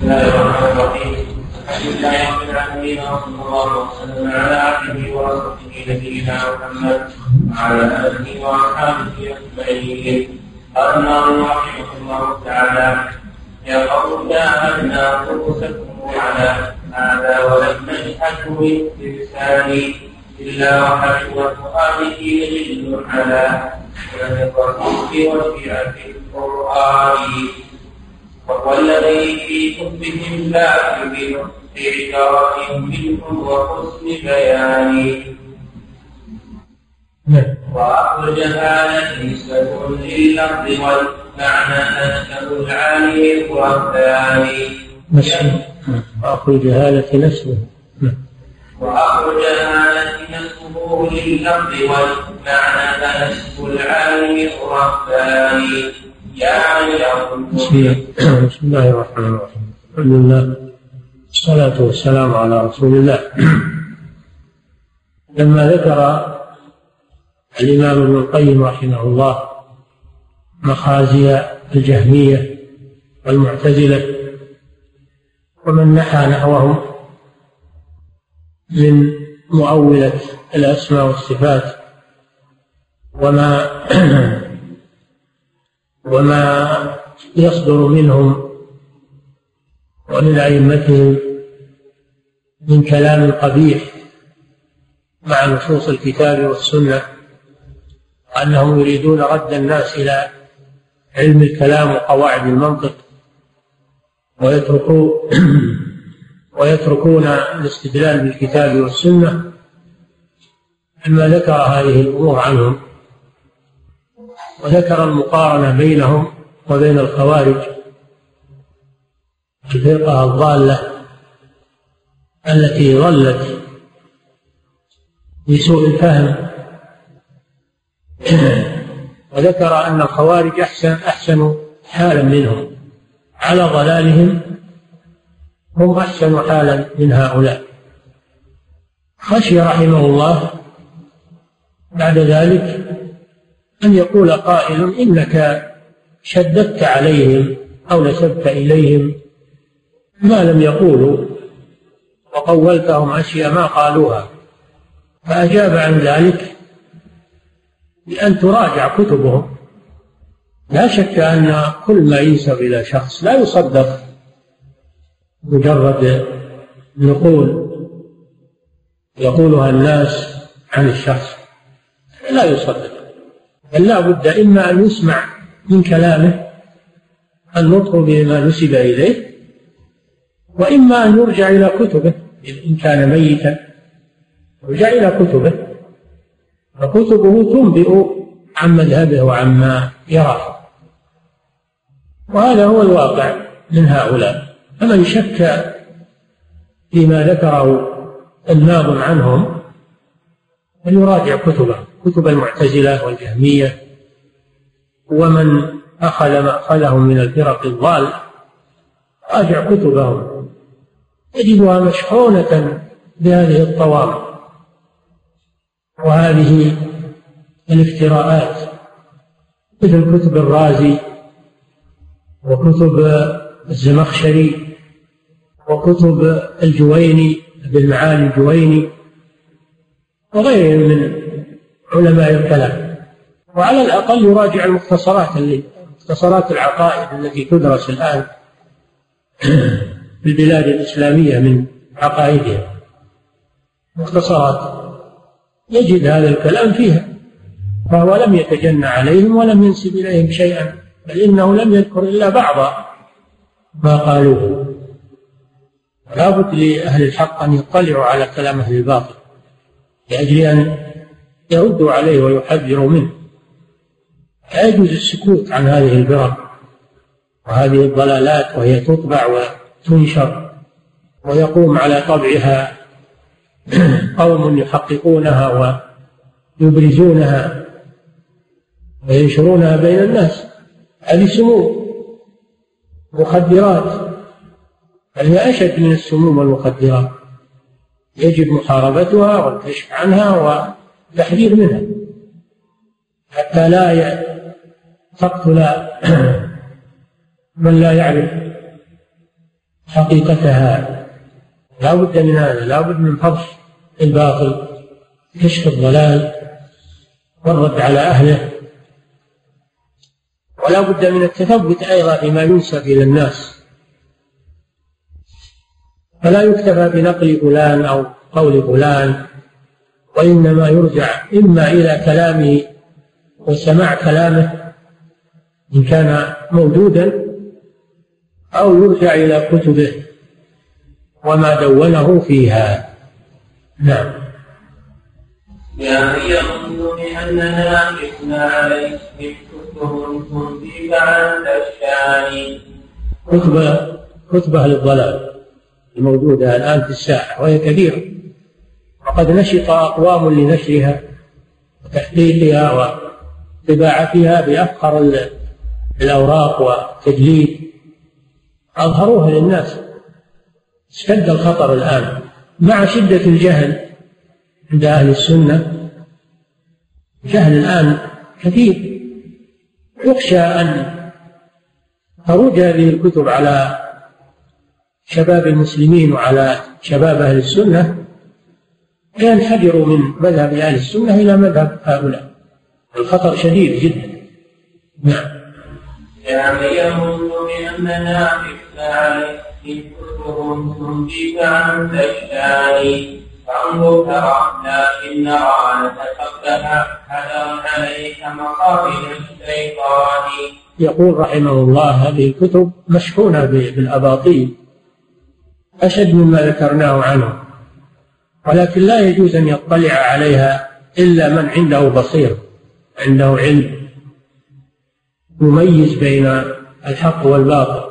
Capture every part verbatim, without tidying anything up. بسم الله الرحمن الرحيم. الحمد لله رب العالمين، وصلى الله وسلم على عبده ورسوله نبينا محمد وعلى اله واصحابه اجمعين. قال الناظم رحمه الله تعالى: يا قوم جاهدنا انفسكم على هذا ولم نجحد بلساني الا وحشوه مؤامتي غل على ولم يقرؤوا في وجهه القران والذي في كتبهم لا يبين بإشارة منهم وحسن بيان. وعقل الجهالة نسبة لللفظ والمعنى نسبة العالي الرباني. وعقل الجهالة نسبة وعقل الجهالة نسبة لللفظ والمعنى نسبة العالي الرباني. بسم الله الرحمن الرحيم. الحمد لله والصلاة والسلام على رسول الله. لما ذكر الإمام ابن القيم رحمه الله مخازي الجهمية والمعتزلة ومن نحى نحوهم من مؤولة الأسماء والصفات وما وما يصدر منهم ومن أئمتهم من كلام قبيح مع نصوص الكتاب والسنة، أنهم يريدون رد الناس إلى علم الكلام وقواعد المنطق، ويتركون الاستدلال بالكتاب والسنة. لما ذكر هذه الأمور عنهم وذكر المقارنة بينهم وبين الخوارج الفرقة الضالة التي ضلت بسوء الفهم، وذكر أن الخوارج أحسن أحسن حالا منهم على ضلالهم، هم أحسن حالا من هؤلاء. خشي رحمه الله بعد ذلك أن يقول قائل: إنك شددت عليهم أو نسبت إليهم ما لم يقولوا وقولتهم أشياء ما قالوها. فأجاب عن ذلك بأن تراجع كتبهم. لا شك أن كل ما ينسب إلى شخص لا يصدق مجرد نقول يقولها الناس عن الشخص، لا يصدق، بل لا بد إما أن يسمع من كلامه النطق بما نسب إليه، وإما أن يرجع إلى كتبه إن كان ميتا، يرجع إلى كتبه، فكتبه تنبئ عن مذهبه وعما يراه. وهذا هو الواقع من هؤلاء. فمن شك فيما ذكره الناظم عنهم فليراجع كتبه، كتب المعتزلة والجهمية ومن أخذ ما أخذهم من الفرق الضالة، راجع كتبهم تجدها مشحونة بهذه الطوامع وهذه الافتراءات، مثل كتب الرازي وكتب الزمخشري وكتب الجويني بالمعالي الجويني وغيرهم من علماء الكلام. وعلى الأقل يراجع المختصرات اللي مختصرات العقائد التي تدرس الآن في البلاد الإسلامية من عقائدها، مختصرات يجد هذا الكلام فيها. فهو لم يتجنى عليهم ولم ينسب إليهم شيئا، بل إنه لم يذكر إلا بعض ما قالوه. لا بد لأهل الحق أن يطلعوا على كلام أهل الباطل لأجل أن يردوا عليه ويحذروا منه. لا يجوز السكوت عن هذه البرق وهذه الضلالات وهي تطبع وتنشر ويقوم على طبعها قوم يحققونها ويبرزونها وينشرونها بين الناس. هذه سموم مخدرات، هي أشد من السموم والمخدرات، يجب محاربتها والكشف عنها و تحذير منها حتى لا تقتل من لا يعرف حقيقتها. لا بد من هذا، لا بد من فضح الباطل، كشف الضلال والرد على أهله، ولا بد من التثبت أيضا بما ينسب إلى الناس، فلا يكتفى بنقل فلان أو قول فلان، وإنما يرجع إما إلى كلامه وسماع كلامه إن كان موجودا، أو يرجع إلى كتبه وما دونه فيها. نعم. يا أيها بأننا جئنا عليك بالكتب عن الشاني، كتبة كتبة للضلال الموجودة الآن في الساحة وهي كبيرة، وقد نشط أقوام لنشرها وتحقيقها وطباعتها بأفخر الأوراق والتجليد، أظهروها للناس. اشتد الخطر الآن مع شدة الجهل عند أهل السنة، جهل الآن كثير، يخشى أن تروج هذه الكتب على شباب المسلمين وعلى شباب أهل السنة، ينحدروا من مذهب أهل السنة إلى مذهب هؤلاء، الخطر شديد جدا. نعم. يعميهم بأننا بالفعل إنكتهم تنجيك عن تشتاني، فانظر ترعنا إن رعنا تقدها حذر عليك مقابل الشيطان. يقول رحمه الله هذه الكتب مشحونة بالأباطيل أشد مما ذكرناه عنه، ولكن لا يجوز أن يطلع عليها إلا من عنده بصير، عنده علم يميز بين الحق والباطل،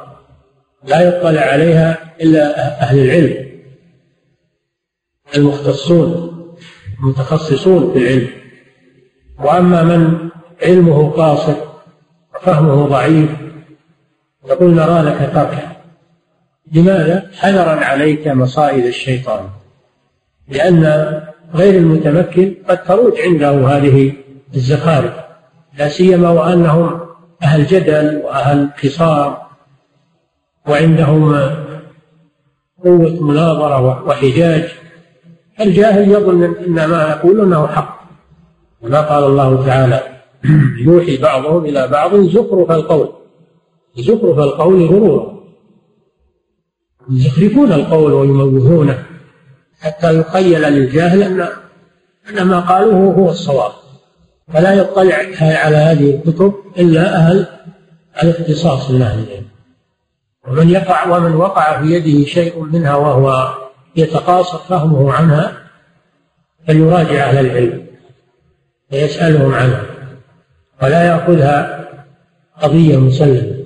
لا يطلع عليها إلا أهل العلم المختصون المتخصصون في العلم. وأما من علمه قاصر وفهمه ضعيف يقول نرى لك تركه. لماذا؟ حذرا عليك مصائد الشيطان، لأن غير المتمكن قد تروج عنده هذه الزخارف، لا سيما وأنهم أهل جدل وأهل قصار وعندهم قوة مناظرة وحجاج. الجاهل يظن أن ما يقول أنه حق، وما قال الله تعالى يوحي بعضهم إلى بعض زخرف القول زخرف القول غرورا، يزخرفون القول ويموهونه حتى يخيل للجاهل أن أن ما قالوه هو الصواب. فلا يطلع على هذه الكتب إلا أهل الاختصاص من أهل العلم، ومن يقع ومن وقع في يده شيء منها وهو يتقاصر فهمه عنها فليراجع أهل العلم فيسألهم عنها، ولا يأخذها قضية مسلمة،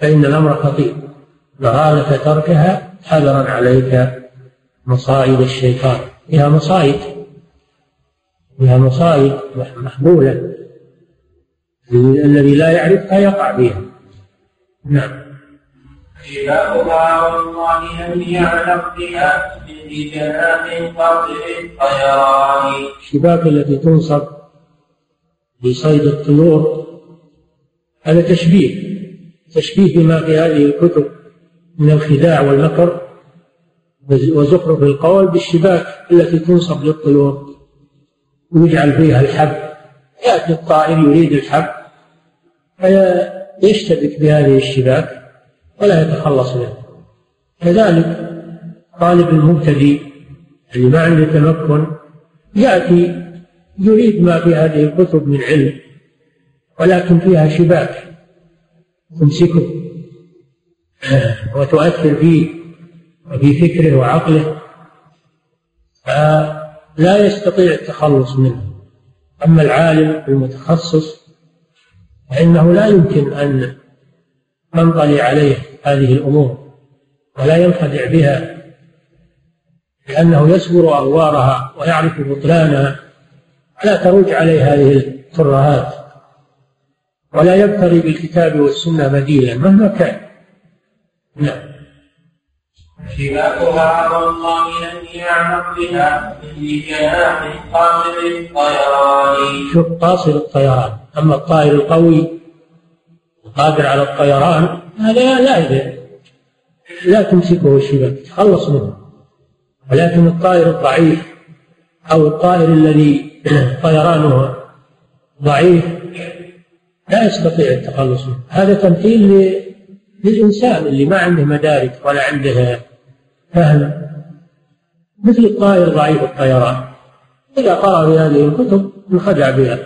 فإن الأمر خطير. لغالك تركها حذرا عليك مصائد الشيطان، فيها مصائد فيها مصائد محبولة، الذي لا يعرفها يقع فيها. نعم. شبابها والله لم يعلم بها من جناح قطر الطيران، الشباب التي تنصب لصيد الطيور، هذا تشبيه تشبيه بما في هذه الكتب من الخداع والمكر وزخرف القول بالشباك التي تنصب للطيور، ويجعل فيها الحب، يأتي الطائر يريد الحب فيشتبك بهذه الشباك ولا يتخلص منه. كذلك طالب المبتدئ اللي ما عنده تمكن يأتي يريد ما في هذه الكتب من علم، ولكن فيها شباك تمسكه وتؤثر فيه وفي فكره وعقله، فلا يستطيع التخلص منه. أما العالم المتخصص فإنه لا يمكن أن تنطلي عليه هذه الأمور ولا ينخدع بها، لأنه يسبر أغوارها ويعرف بطلانها، ولا تروج عليه هذه الترهات، ولا يبتغي بالكتاب والسنة بديلا مهما كان. نعم. شبابها والله لم يعرف بها من جناح قاصر الطيران، شوف قاصر الطيران. أما الطائر القوي القادر على الطيران هذا لا يدري لا تمسكه الشباب، تخلص منه. ولكن الطائر الضعيف أو الطائر الذي طيرانه ضعيف لا يستطيع التخلص منه. هذا تمثيل للإنسان اللي ما عنده مدارك ولا عنده فهم، مثل الطائر ضعيف الطيران إذا قرأ بهذه الكتب انخدع بها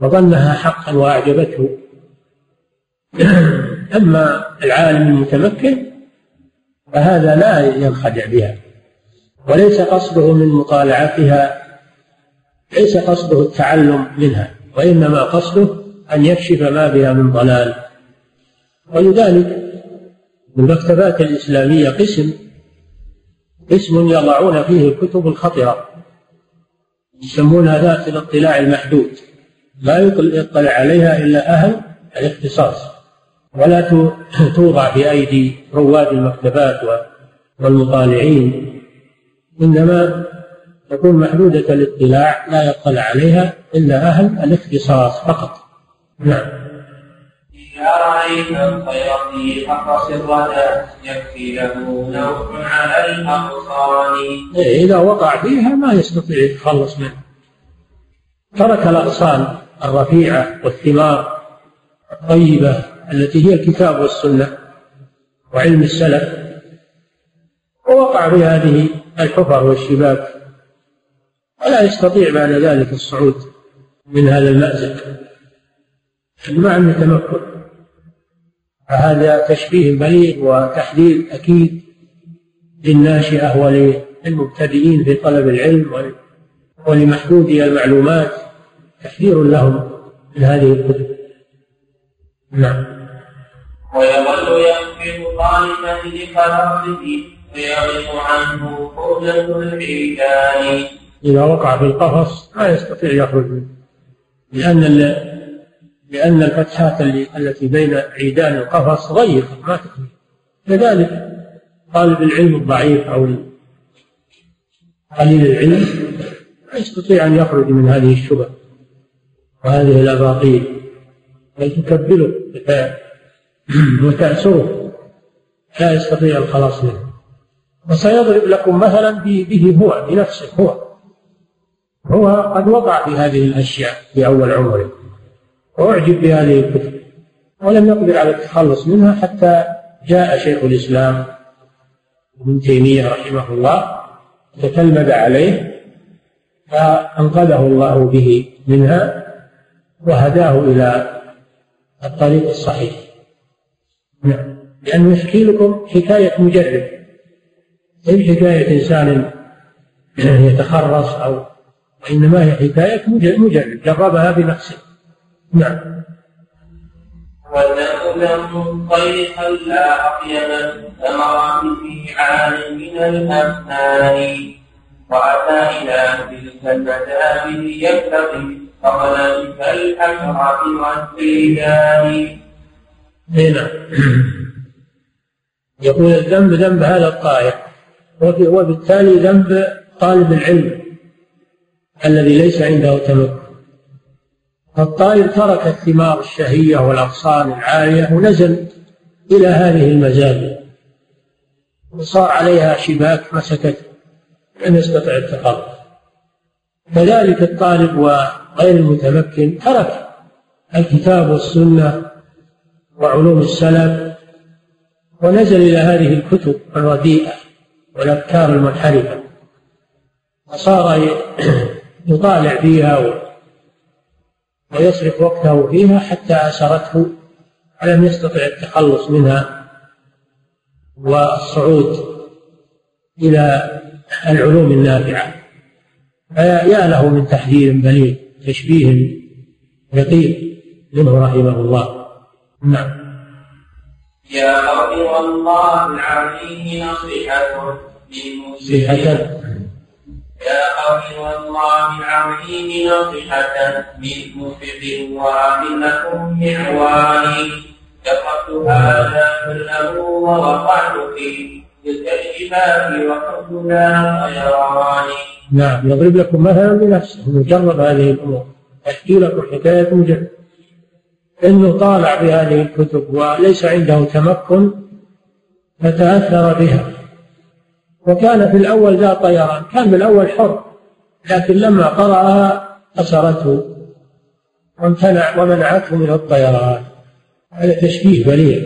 وظنها حقا وأعجبته. أما العالم المتمكن فهذا لا ينخدع بها، وليس قصده من مطالعتها، ليس قصده التعلم منها، وإنما قصده أن يكشف ما بها من ضلال. ولذلك المكتبات الإسلامية قسم قسم يضعون فيه الكتب الخطرة، يسمونها ذات الاطلاع المحدود، لا يطلع عليها إلا أهل الاختصاص، ولا توضع بأيدي رواد المكتبات والمطالعين، إنما تكون محدودة الاطلاع، لا يطلع عليها إلا أهل الاختصاص فقط. نعم. إذا رأيت الطير في قفص الردى يكفي له نوع على الأغصان. إذا وقع فيها ما يستطيع يتخلص منه، ترك الأغصان الرفيعة والثمار الطيبة التي هي الكتاب والسنة وعلم السلف، ووقع بهذه الحفر والشباك، ولا يستطيع بعد ذلك الصعود من هذا المأزق مع التمكن. فهذا تشبيه بليغ وتحذير أكيد للناشئة وللمبتدئين في طلب العلم ولمحدودي المعلومات، تحذير لهم من هذه الكتب. نعم. ويظل يقبل طالبا لقراره ويغيب عنه قربة العيدان. إذا وقع في القفص لا يستطيع يخرج منه، لأن لأن الفتحات التي بين عيدان القفص ضيقة ما تخرج. كذلك طالب العلم الضعيف أو قليل العلم لا يستطيع أن يخرج من هذه الشبهة وهذه الأباطيل، وتكبله وتأسره، لا يستطيع الخلاص منه. وسيضرب لكم مثلا به هو بنفسه، هو هو قد وقع في هذه الأشياء في أول عمره وأعجب بهذه الكتب ولم يقدر على التخلص منها، حتى جاء شيخ الإسلام ابن تيمية رحمه الله تتلمذ عليه، فأنقذه الله به منها وهداه إلى الطريق الصحيح. نعم. لأنه يحكي لكم حكاية مجرد، ليس حكاية إنسان يتخرص أو، وإنما هي حكاية مجرد جربها بنفسه. نعم. والدم دم طيح لا أقيما ثمرات في عال من الأبنان وأتى إلى تلك المدام يبتغي فقد كالحشرة والسيلان. هنا يقول الذنب ذنب هذا الطائر، وبالتالي ذنب طالب العلم الذي ليس عنده تمكن. فالطائر ترك الثمار الشهية والأغصان العالية ونزل إلى هذه المزابل وصار عليها شباك مسكته لم يستطع التخلص. كذلك الطالب وغير المتمكن ترك الكتاب والسنة وعلوم السلف ونزل إلى هذه الكتب الرديئة والأفكار المنحرفة، وصار يطالع فيها ويصرف وقته فيها حتى أسرته ولم يستطع التخلص منها والصعود إلى العلوم النافعة. فيا له من تحذير بليغ، تشبيه يقين منه رحمه الله. نعم. يا رب والله العلي نصيحة للمسلم، يا رب والله العلي نصيحة للمسلم وعاملكم معواني دقت هذا في الأمر ووقعت في تلك الشباب وحبنا خيراني. نعم. يضرب لكم مثلا بنفسه، مجرد هذه الأمور أحكي لكم حكاية مجرد، إنه طالع بهذه الكتب وليس عنده تمكن فتأثر بها. وكان في الأول ذا طيران، كان في الأول حر، لكن لما قرأها أسرته وامتنع ومنعته من الطيران. هذا تشبيه بليغ،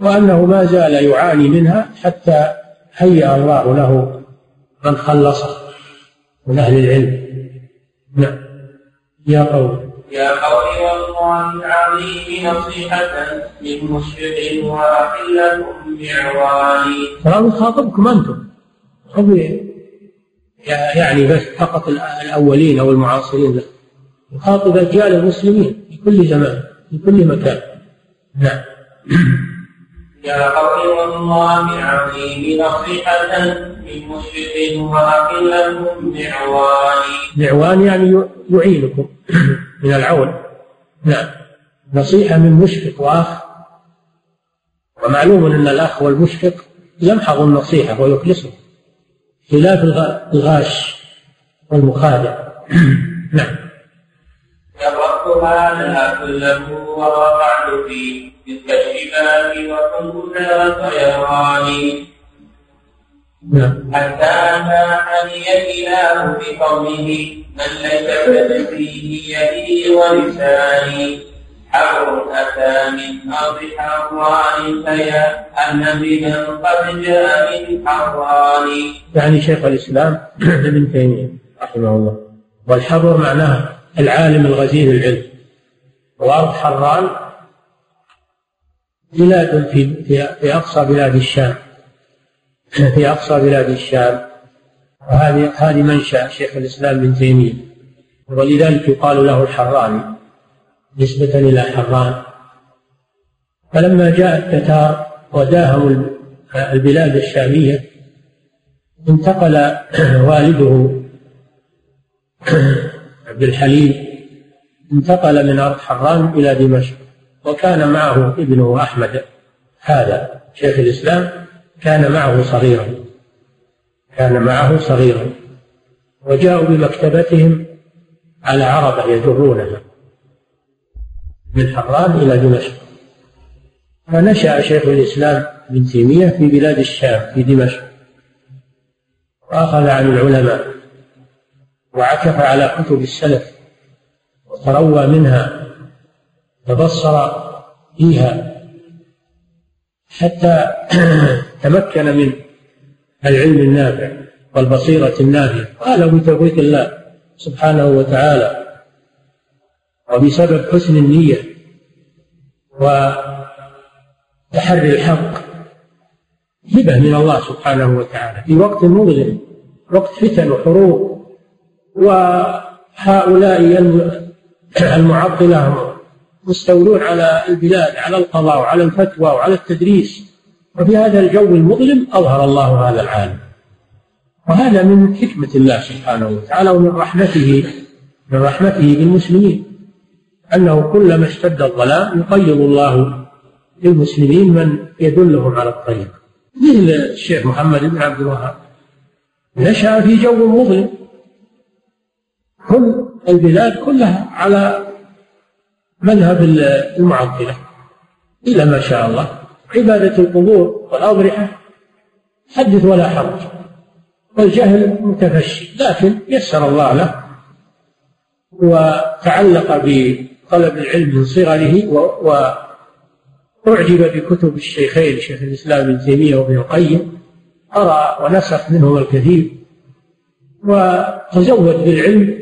وأنه ما زال يعاني منها حتى هيأ الله له من خلصه من أهل العلم. نعم. يا قوم يا قوم والله العظيم نصيحة للمشرك واحد لكم بعواني. فهو يخاطبكم أنتم، يعني بس فقط الأولين أو المعاصرين، يخاطب أجيال المسلمين في كل زمان في كل مكان. نعم. يا قوم والله العظيم نصيحة للمشرك واحد لكم بعواني. بعوان يعني يعينكم من العون. نعم. نصيحة من مشفق وأخ، ومعلوم أن الأخ والمشفق يمحض النصيحة ويخلصه، خلاف الغاش والمخادع. نعم. جربتها لها كله ورفعت في مثل الشباب وكنا طيران. نعم. حتى أتاني الإله بقوله من ليس فيه يدي ولساني حر أتى من أرض حران فيا أن بنا قد جاء من حران. يعني شيخ الإسلام ابن تيمية رحمه الله. والحر معناها العالم الغزير العلم. وأرض حران بلاد في, في أقصى بلاد الشام، في أقصى بلاد الشام. وهذه هذه منشأ شيخ الإسلام ابن تيمية، ولذلك يقال له الحراني نسبة إلى حران. فلما جاء التتار وداهموا البلاد الشامية انتقل والده عبد الحليم انتقل من أرض حران إلى دمشق، وكان معه ابنه أحمد. هذا شيخ الإسلام كان معه صغيرا، كان معه صغيرا وجاءوا بمكتبتهم على عربة يجرونها من حران إلى دمشق. فنشأ شيخ الإسلام ابن تيمية في بلاد الشام في دمشق، وأخذ عن العلماء وعكف على كتب السلف وتروى منها، تبصر فيها حتى تمكن من العلم النافع والبصيرة النافعة. قال بتوفيق الله سبحانه وتعالى وبسبب حسن النية وتحري الحق هبة من الله سبحانه وتعالى في وقت مظلم، وقت فتن وحروب، وهؤلاء المعطلة هم مستولون على البلاد، على القضاء وعلى الفتوى وعلى التدريس. وفي هذا الجو المظلم أظهر الله هذا العالم، وهذا من حكمة الله سبحانه وتعالى ومن رحمته من رحمته بالمسلمين، أنه كلما اشتد الظلام يقيض الله للمسلمين من يدلهم على الطريق. مثل الشيخ محمد بن عبد الوهاب نشأ في جو مظلم، كل البلاد كلها على مذهب المعطلة إلا ما شاء الله، عبادة القبور والأضرحة، حدث ولا حرج، والجهل متفشي. لكن يسر الله له وتعلق بطلب العلم من صغره، وأعجب بكتب الشيخين شيخ الإسلام ابن تيمية وابن القيم، أرى ونسخ منهم الكثير، وتزود بالعلم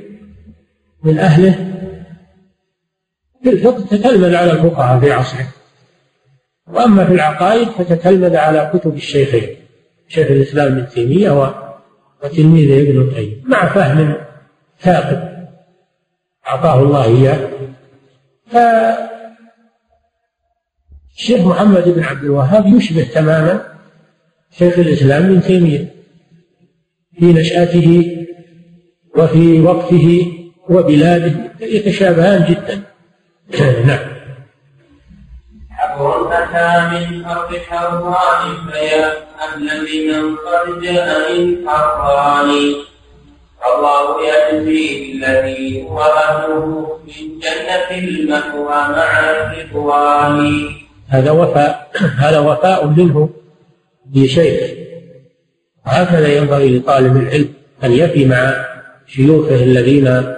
من أهله. في الفقه تتلمذ على الفقهاء في عصره، وأما في العقائد فتتلمذ على كتب الشيخين شيخ الإسلام ابن تيمية وتلميذه ابن القيم، مع فهم ثاقب أعطاه الله إياه. فالشيخ محمد بن عبد الوهاب يشبه تماما شيخ الإسلام ابن تيمية في نشأته وفي وقته وبلاده، يتشابهان جدا. نعم. حرمتها من أرض حران فيا أهل من قد جاء من حران الله يجزي الذي هو أهله من جنة المأوى مع الرضوان. هذا وفاء هذا وفاء منه لشيخ. هكذا ينبغي لطالب العلم أن يفي مع شيوخه الذين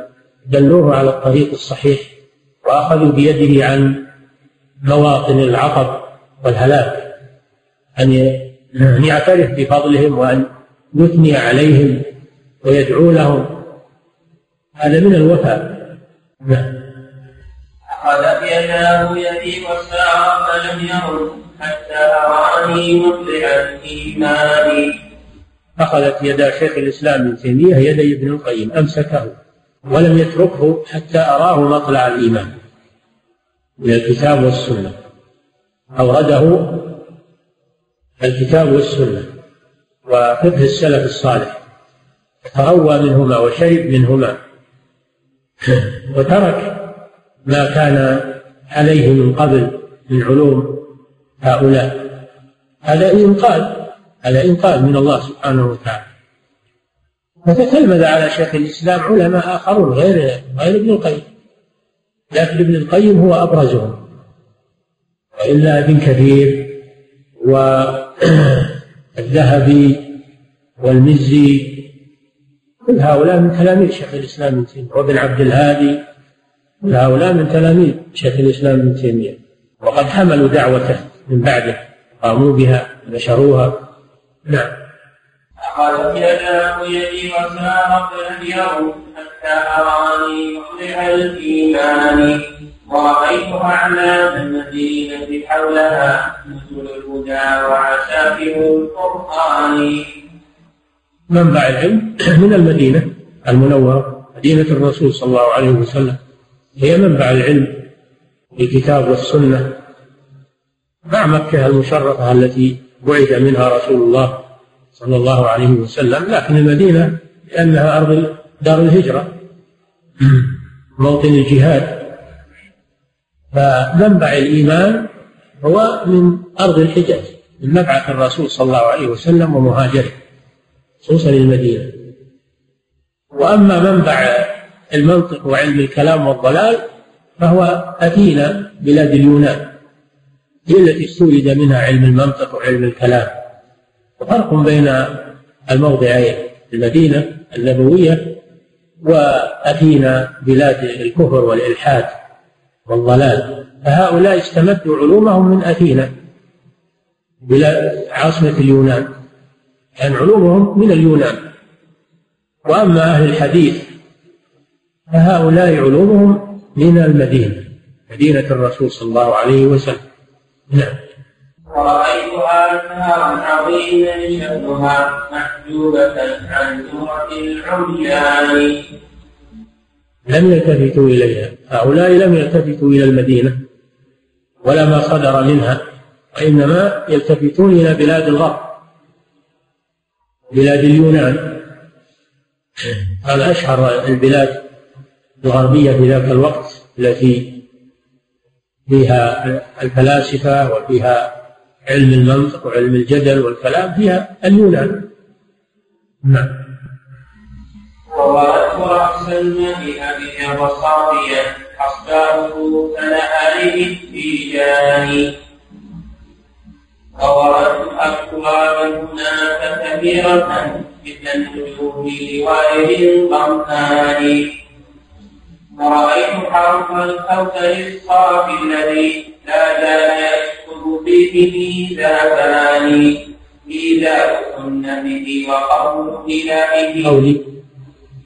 دلوه على الطريق الصحيح وأخذوا بيده عن مواطن العطب والهلاك، أن يعترف بفضلهم وأن يثني عليهم ويدعو لهم، هذا من الوفاء. أخذ بيده يدي وسعى فلم يرد حتى أراني مطلع إيماني. أخذت يدا شيخ الإسلام ابن تيمية يدي ابن القيم، أمسكه ولم يتركه حتى أراه مطلع الإيمان من الكتاب والسنة، أورده الكتاب والسنة وفقه السلف الصالح، تروى منهما وشرب منهما وترك ما كان عليه من قبل من علوم هؤلاء. هذا إنقاذ هذا إنقاذ من الله سبحانه وتعالى. فتتلمذ على شيخ الإسلام علماء آخرون غير غير ابن القيم، لكن ابن القيم هو أبرزهم، وإلا ابن كثير والذهبي والمزي كل هؤلاء من تلاميذ شيخ الإسلام ابن تيمية، وابن عبد الهادي كل هؤلاء من تلاميذ شيخ الإسلام ابن تيمية، وقد حملوا دعوته من بعده، قاموا بها ونشروها. نعم. أخذت يداه يدي وسارت اليوم حتى أراني مطلع الإيمان، ورأيتها على المدينة حولها نزل الهدى وعساكر القرآن. منبع العلم من المدينة المنورة، مدينة الرسول صلى الله عليه وسلم هي منبع العلم بالكتاب والسنة، مع مكة المشرفة التي بعث منها رسول الله صلى الله عليه وسلم، لكن المدينة لأنها أرض دار الهجرة موطن الجهاد، فمنبع الإيمان هو من أرض الحجاز، من مبعث الرسول صلى الله عليه وسلم ومهاجره خصوصا المدينة. وأما منبع المنطق وعلم الكلام والضلال فهو أثينا بلاد اليونان، هي التي استولد منها علم المنطق وعلم الكلام. وفرق بين الموضعين، المدينة النبوية وأثينا بلاد الكفر والإلحاد والضلال، فهؤلاء استمدوا علومهم من أثينا عاصمة اليونان، كان يعني علومهم من اليونان. وأما أهل الحديث فهؤلاء علومهم من المدينة، مدينة الرسول صلى الله عليه وسلم. نعم. ورأيتها نارا عظيما شأنها محجوبة عن زمرة العميان. لم يلتفتوا إليها، هؤلاء لم يلتفتوا إلى المدينة ولا ما صدر منها، وإنما يلتفتون إلى بلاد الغرب، بلاد اليونان، على أشهر البلاد الغربية في ذلك الوقت التي فيها الفلاسفة وفيها علم المنطق وعلم الجدل والكلام، فيها اليونان. نعم. ووردت رأس المدينة بجر صافيا أصبابه كنآله في جاني، ووردت أكوابا هناك كبيرة مثل النجوم لوارد القرآن، ورأيت حرف الكوثر الصافي الذي لا زال يشكر فيه ميزابان، ميزاب سنته وقول إلهه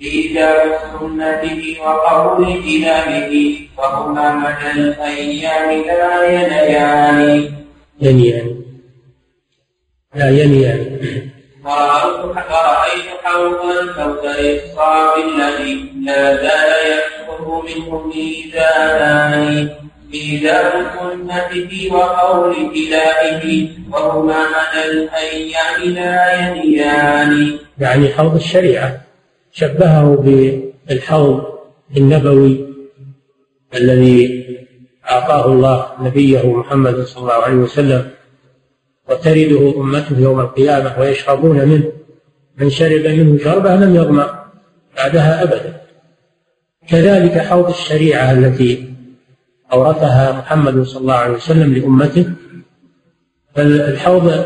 ميزاب سنته وقول إلهه، وهما مدى الأيام لا ينيان ينيان لا ينيان. ورأيت حرف الكوثر الصافي الذي لا زال يشكر منهم ميزانان، ميزان سنته وقول إلهه، وهما مدى الأيام لا ينيان. يعني حوض الشريعة، شبهه بالحوض النبوي الذي أعطاه الله نبيه محمد صلى الله عليه وسلم، وترده أمته يوم القيامة ويشربون منه، من شرب منه شربه لم يظمأ بعدها أبدا. كذلك حوض الشريعة التي أورثها محمد صلى الله عليه وسلم لأمته. فالحوض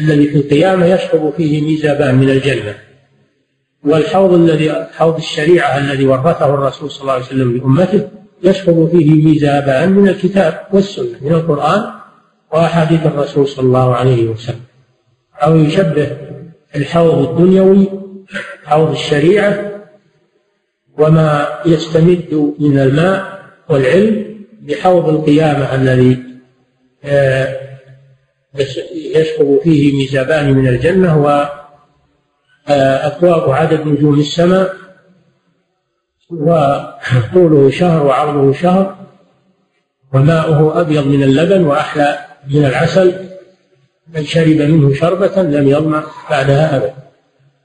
الذي في القيامة يشرب فيه ميزابان من الجنة، والحوض الذي حوض الشريعة الذي ورثه الرسول صلى الله عليه وسلم لأمته يشرب فيه ميزابان من الكتاب والسنة، من القرآن وأحاديث الرسول صلى الله عليه وسلم. أو يشبه الحوض الدنيوي حوض الشريعة وما يستمد من الماء والعلم بحوض القيامة الذي يشرب فيه ميزابان من الجنة وأكواب عدد نجوم السماء، وطوله شهر وعرضه شهر، وماؤه أبيض من اللبن وأحلى من العسل، من شرب منه شربة لم يظمأ بعدها أبدا.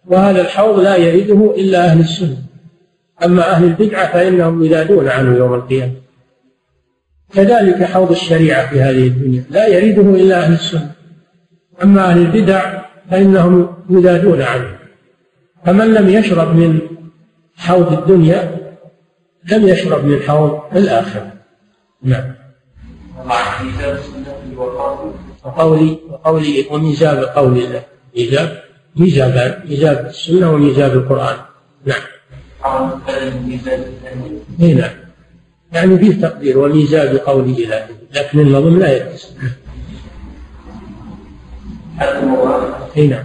وهذا الحوض لا يرده إلا أهل السنة، أما أهل البدعة فإنهم ينادون عنه يوم القيامة. كذلك حوض الشريعة في هذه الدنيا لا يرده إلا أهل السنة، أما أهل البدع فإنهم ينادون عنه. فمن لم يشرب من حوض الدنيا لم يشرب من حوض الآخرة. نعم. وقولي وقولي وميزاب قول الله، ميزاب ميزابان، ميزاب السنة وميزاب القرآن. نعم. هنا يعني فيه تقدير وميزاب قول الله، لكن النظم لا يكفي. هنا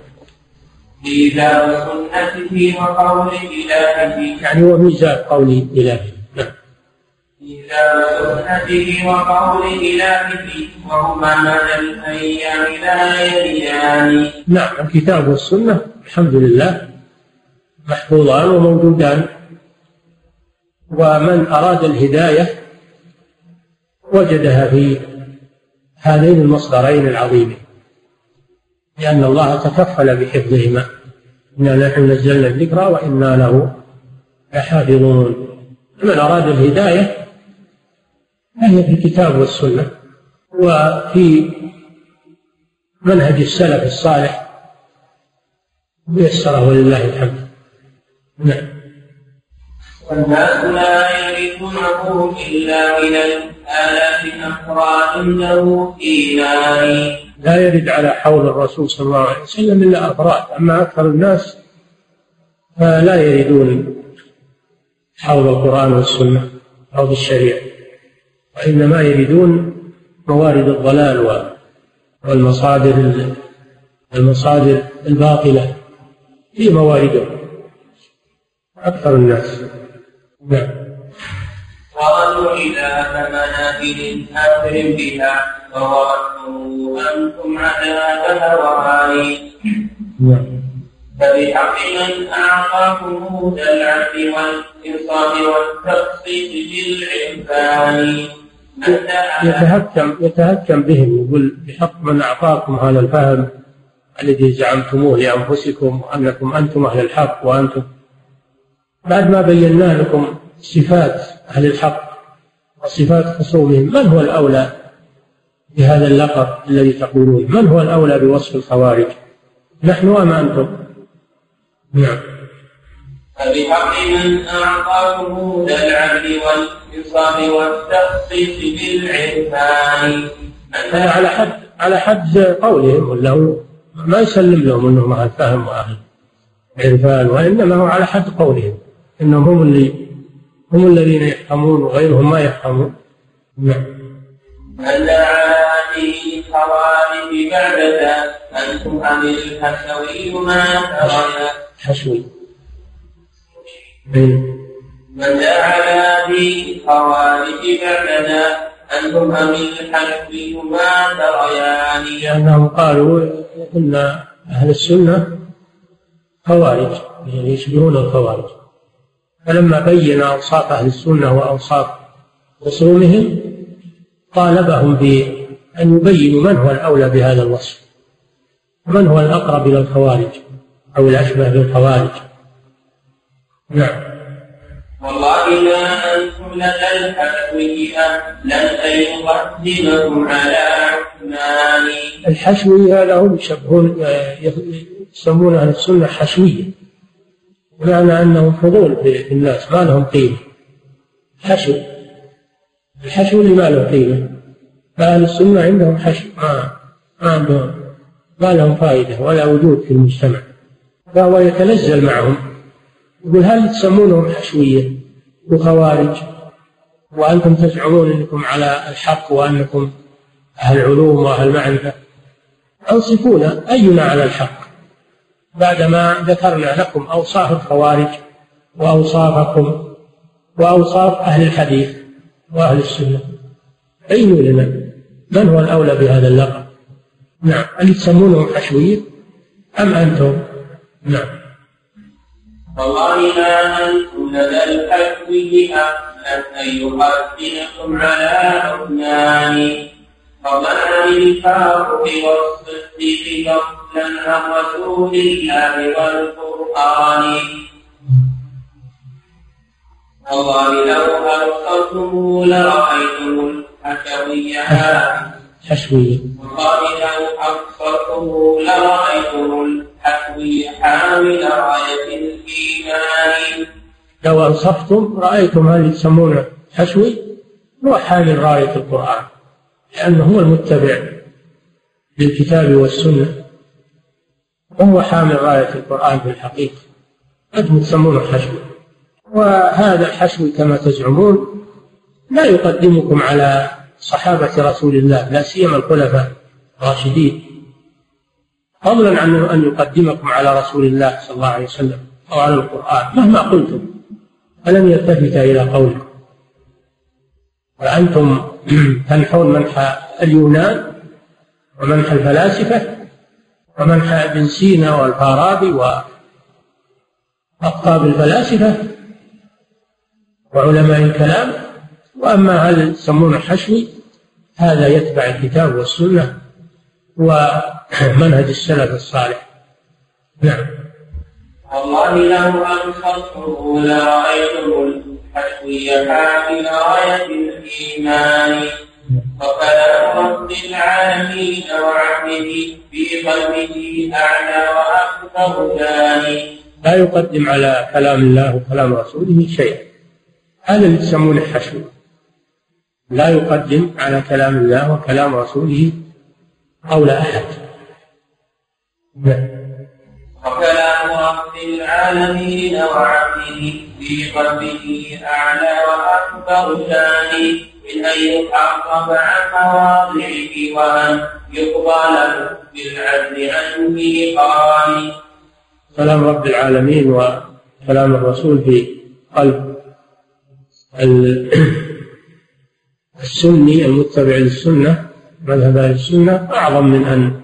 ميزاب سنته وقول إلهه، يعني وميزاب قول إلهه. ميزاب سنته وقول إلهه وهما مدى الأيام لا يليان. نعم، الكتاب والسنة الحمد لله محفوظان وموجودان، ومن أراد الهداية وجدها في هذين المصدرين العظيمين، لأن الله تكفل بحفظهما. إنا نحن نزلنا الذكر وإنا له لحافظون. من أراد الهداية فهي في الكتاب والسنة وفي منهج السلف الصالح، ويسره لله الحمد. نعم. والناس لا يرثونه إلا من الآلاف أفراد له إيمان. لا يرد على حول الرسول صلى الله عليه وسلم إلا أفراد، أما أكثر الناس فلا يردون حول القرآن والسنة حول الشريعة، وإنما يردون موارد الضلال والمصادر المصادر الباطلة في مواردهم أكثر الناس. نعم. وردوا إلى مناهل أكرم بها وردوا أنتم عذابها وعالي. نعم. فبحق من أعطاكم هدى العدل والإنصاف والتبسيط بالعرفان. يتهكم يتهكم بهم، يقول بحق من أعطاكم هذا الفهم الذي زعمتموه لأنفسكم أنكم أنتم أهل الحق، وأنتم بعد ما بينا لكم صفات أهل الحق وصفات خصومهم، من هو الأولى بهذا اللقب الذي تقولون؟ من هو الأولى بوصف الخوارج؟ نحن أم أنتم؟ نعم. فبحق من أعطاكم هدى العدل والإنصاف والتخصيص بالعرفان. على حد على حد قولهم، ولا ما يسلم لهم أنهم أهل فهم وأهل عرفان، وإنما هو على حد قولهم إنهم هم اللي هم الذين يفهمون وغيرهم ما يفهمون. نعم. العادي خوارج بعدنا أنتم أم الحشوي ما ترى. حشوي. من العادي خوارج بعدنا أنتم أم الحشوي ما تريان. لأنهم قالوا إن أهل السنة خوارج، يعني يشبهون الخوارج. فلما بين أوصاف أهل السنة وأوصاف خصومهم طالبهم بأن يبينوا من هو الأولى بهذا الوصف، من هو الأقرب إلى الخوارج أو الأشبه بالخوارج. نعم. والله ما أنتم لدى الحشوية لن يقدمكم على عثمان. الحشوي هذا هم يشبهون، يسمون أهل السنة حشوية، بمعنى أنهم فضول في الناس ما لهم قيمة، حشو الحشو اللي ما له قيمة. فأهل السنة عندهم حشو ما عندهم ما لهم فائدة ولا وجود في المجتمع. فهو يتنزل معهم يقول هل تسمونهم حشوية وخوارج وأنتم تزعمون أنكم على الحق وأنكم أهل علوم وأهل معرفة؟ أوصفونا أينا على الحق بعدما ذكرنا لكم أوصاف الخوارج وأوصافكم وأوصاف أهل الحديث وأهل السنة، أينوا لنا من هو الأولى بهذا اللقب؟ نعم، هل تسمونهم حشوية أم أنتم؟ نعم. والله ما أنتم لدى الحشوية أن يحسنكم على أثنان فضلا بالفاروق والصديق فضلا عن رسول الله والقرآن. والله لو أبصرتم لرأيتم الحشوية حشوية والله لو أبصرتم لرأيتم الحشوية حامل راية الإيمان. لو أنصفتم رأيتم هل يسمونه حشوي هو حامل راية القرآن، لأنه هو المتبع للكتاب والسنة وهو حامل راية القرآن بالحقيقة، أنتم تسمونه حشو. وهذا الحشو كما تزعمون لا يقدمكم على صحابة رسول الله لا سيما الخلفاء الراشدين، فضلا عن أن يقدمكم على رسول الله صلى الله عليه وسلم أو على القرآن مهما قلتم، فلن يلتفت إلى قولكم. وأنتم تنحون منح اليونان ومنح الفلاسفة ومنح ابن سينا والفارابي وأقطاب الفلاسفة وعلماء الكلام. وأما هل يسمونه حشوي هذا يتبع الكتاب والسنة ومنهج السلف الصالح. نعم. والله لو أنفقتم لرأيتم حشوية حامل راية الإيمان وكلام رب العالمين وعبده في قلبه أعلى وأكبر ثاني. لا يقدم على كلام الله وكلام رسوله شيئا، هذا اللي يسمونه حشوي، لا يقدم على كلام الله وكلام رسوله قول أحد. وكلام رب العالمين وعبده في قلبه أعلى وأكبر ثاني من أن يحقب عن مواضعه وأن يقبل بالعدل عن ميقات. كلام رب العالمين وكلام الرسول في قلب السني المتبع للسنة مذهب السنة أعظم من أن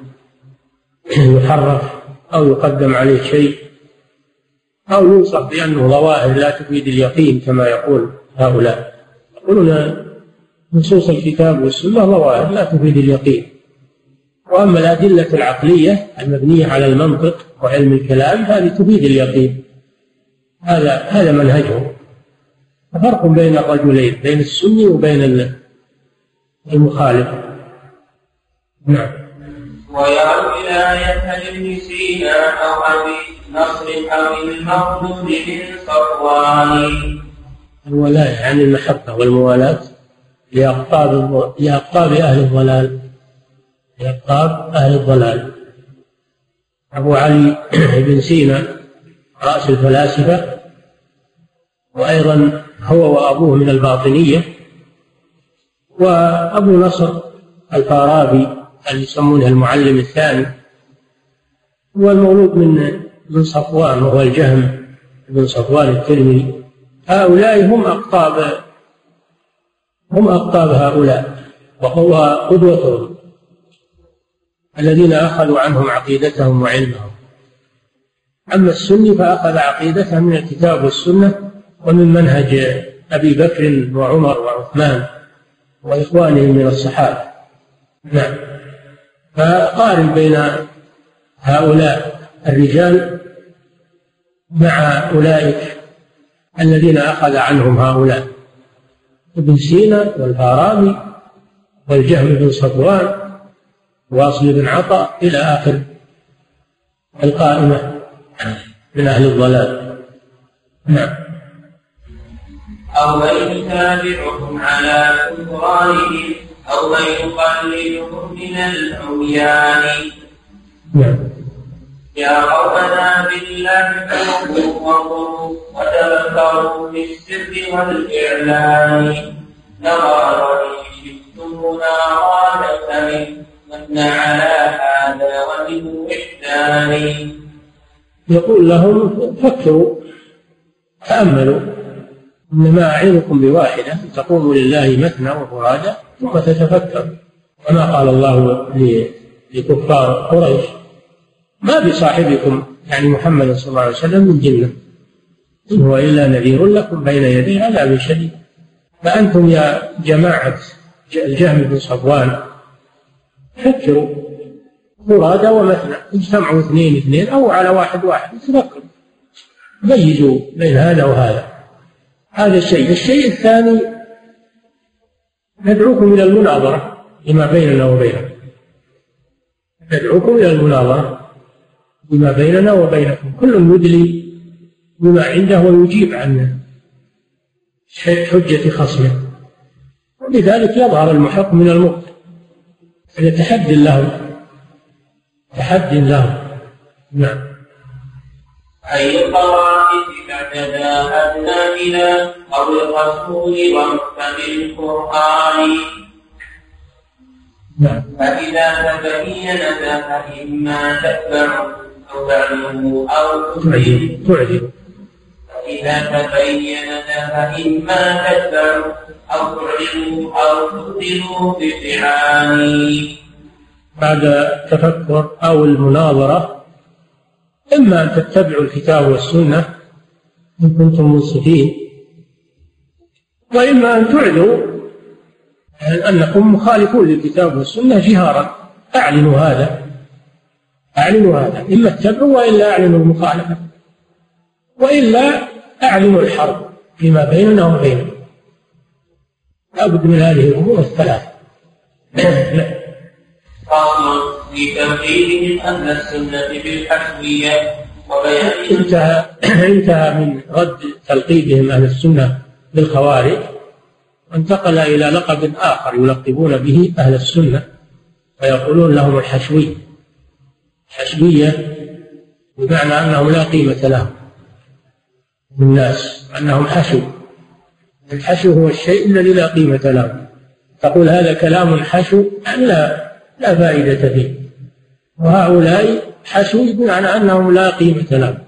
يحرف أو يقدم عليه شيء أو يوصف بأنه ظواهر لا تفيد اليقين كما يقول هؤلاء. يقولون نصوص الكتاب والسنة ظواهر لا تفيد اليقين، وأما الأدلة العقلية المبنية على المنطق وعلم الكلام هذه تفيد اليقين. هذا هذا منهجهم. فرق بين الرجلين، بين السني وبين المخالف. نعم. ويروا ولاية ابن سينا أو أبي نصر أو المغضوب من صفوان. الولاية عن المحبة والموالاة لأقطاب لأقطاب أهل الضلال، لأقطاب أهل الضلال. أبو علي بن سينا رأس الفلاسفة، وأيضا هو وأبوه من الباطنية، وأبو نصر الفارابي اللي يسمونه المعلم الثاني، والمولود من من صفوان وهو الجهم بن صفوان الترمذي. هؤلاء هم أقطاب هم أقطاب هؤلاء وهو قدوتهم الذين أخذوا عنهم عقيدتهم وعلمهم. أما السني فأخذ عقيدته من الكتاب والسنة ومن منهج أبي بكر وعمر وعثمان وإخوانهم من الصحابة. نعم. فقارن بين هؤلاء الرجال مع أولئك الذين أخذ عنهم هؤلاء ابن سينا والفارابي والجهم بن صفوان واصل بن عطاء إلى آخر القائمة من أهل الضلال. نعم. أو أن يتابعهم على كفرانهم أو أن يقللهم من العميان. يا قومنا بالله فاعبدوا وارجوا وتبتغوا في السر والإعلان. نرى شئتمونا قالت من من على هذا ومن وحدان. يقول لهم فكروا تأملوا إنما أعظكم بواحدة تقوموا لله مثنى وفرادا ثم تتفكروا. وما قال الله لكفار قريش ما بصاحبكم يعني محمد صلى الله عليه وسلم من جنة إن هو إلا نذير لكم بين يدي عذاب شديد. فأنتم يا جماعة الجهم بن صفوان فكروا مرادا ومثنى، اجتمعوا اثنين اثنين أو على واحد واحد تفكروا ميزوا بين هذا وهذا. هذا الشيء. الشيء الثاني ندعوكم إلى المناظرة لما بيننا وبينكم، ندعوكم إلى المناظرة بما بيننا وبينكم، كل يدلي بما عنده ويجيب عنه حجة خصمه، ولذلك يظهر المحق من المبطل. هذا تحدي لهم، تحدي لهم. نعم. أي الطوائف اعتداءتنا إلى قول الرسول ومحكم القرآن. نعم. فإذا تبين ذاك إما تتبعه أو تعلمه أو تعجبه. فإذا تبين ذاك إما تتبعه أو تعلمه أو تبدله بفعاله. بعد التفكر أو المناظرة إما أن تتبعوا الكتاب والسنة إن كنتم منصفين، وإما أن تعلنوا أنكم مخالفون للكتاب والسنة جهارا، أعلنوا هذا، أعلنوا هذا، إما اتبعوا وإلا أعلنوا المخالفة، وإلا أعلنوا الحرب فيما بيننا وبينهم. لابد من هذه الأمور الثلاثة. قام لتنقيذهم أهل السنة بالحسوية وبيانهم. انتهى انتهى من رد تلقيبهم أهل السنة بالخوارج، انتقل إلى لقب آخر يلقبون به أهل السنة ويقولون لهم الحشوية. الحشوية بمعنى أنهم لا قيمة لهم الناس، أنهم حشو. الحشو هو الشيء الذي لا قيمة له. تقول هذا كلام حشو لا لا فائدة فيه، وهؤلاء حشو بمعنى أنهم لا قيمة لهم.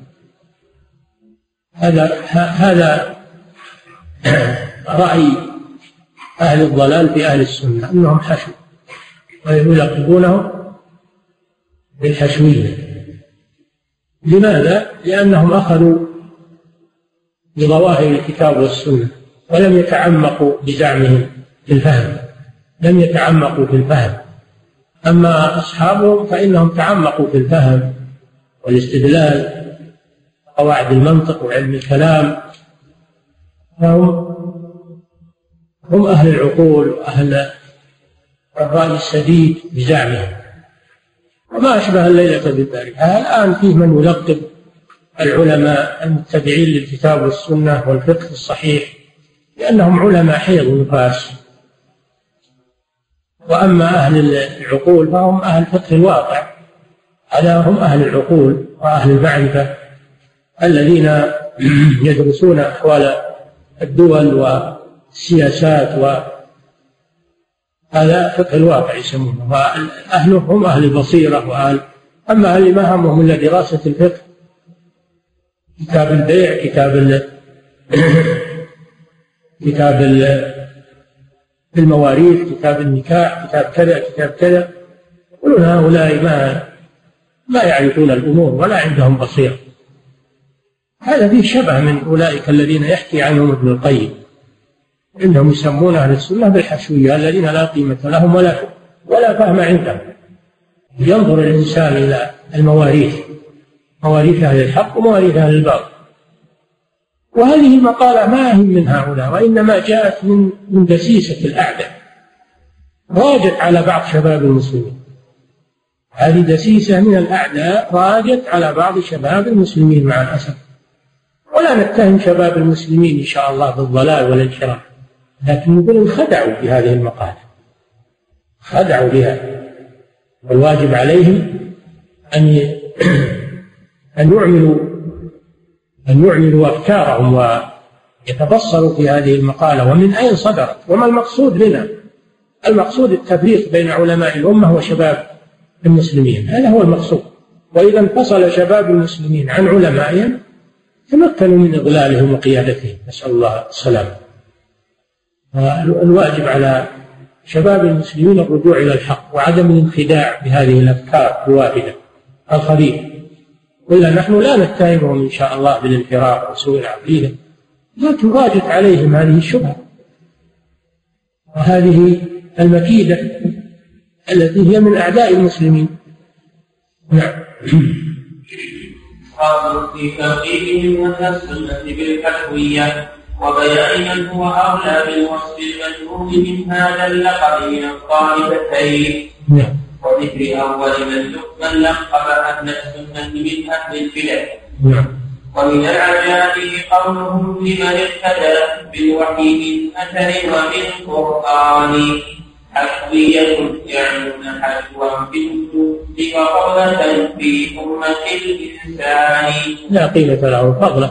هذا هذا رأي أهل الضلال في أهل السنة أنهم حشو، ويلقبونهم بالحشوية. لماذا؟ لأنهم أخذوا بظواهر الكتاب والسنة ولم يتعمقوا بزعمهم في الفهم، لم يتعمقوا في الفهم. أما أصحابهم فإنهم تعمقوا في الفهم والاستدلال، قواعد المنطق وعلم الكلام، فهم هم أهل العقول وأهل الرأي السديد بزعمهم. وما أشبه الليلة بالبارحة. الآن فيه من يلقب العلماء المتبعين للكتاب والسنة والفقه الصحيح لأنهم علماء حيض ونفاس، وأما أهل العقول فهم أهل فقه الواقع. هذا هم أهل العقول وأهل المعرفة الذين يدرسون أحوال الدول والسياسات، وهذا فقه الواقع يسمونه. وأهله هم أهل البصيرة وأهل. أما أهل ما همهم إلا دراسة الفقه، كتاب البيع، كتاب ال... كتاب ال... المواريث، كتاب النكاح، كتاب كذا كتاب كذا. يقولون هؤلاء ما ما يعرفون الأمور ولا عندهم بصيرة. هذا فيه شبه من أولئك الذين يحكي عنهم ابن القيم، إنهم يسمون أهل السنة بالحشوية الذين لا قيمة لهم ولا ولا فهم عندهم. ينظر الإنسان إلى المواريث، مواريث أهل الحق ومواريث أهل الباطل. وهذه المقالة ما هم من هؤلاء، وإنما جاءت من من دسيسة الأعداء، راجت على بعض شباب المسلمين. هذه دسيسة من الأعداء راجت على بعض شباب المسلمين مع الأسف، ولا نتهم شباب المسلمين إن شاء الله بالضلال والانحراف، لكن نقول انخدعوا بهذه المقالة، خدعوا بها، والواجب عليهم أن أن يعملوا أن يعملوا أفكارهم ويتبصروا في هذه المقالة ومن أين صدرت وما المقصود منها. المقصود التفريق بين علماء الأمة وشباب المسلمين، هذا هو المقصود. وإذا انفصل شباب المسلمين عن علمائهم تمكنوا من إضلالهم وقيادتهم، نسأل الله السلامة. الواجب على شباب المسلمين الرجوع إلى الحق وعدم الانخداع بهذه الأفكار الوافدة الخبيثة، وإلا نحن لا نتهمهم إن شاء الله بالانحراف وسوء العقيدة، لكن راجت عليهم هذه الشبهة وهذه المكيدة التي هي من أعداء المسلمين. نعم. قالوا في ترغيبهم والسنة بالفتوية وبيان من هو أولى بالوصف المنهوب من هذا اللقب من الطائفتين، وذكر أول من لقب أهل السنة من أهل البلاد. ومن العجائب قولهم لمن اهتدى بالوحي من أثر ومن قرآن حشوية يعنون حشوا بالنفس وقولة في أمة الإنسان لا قيمة له. فضله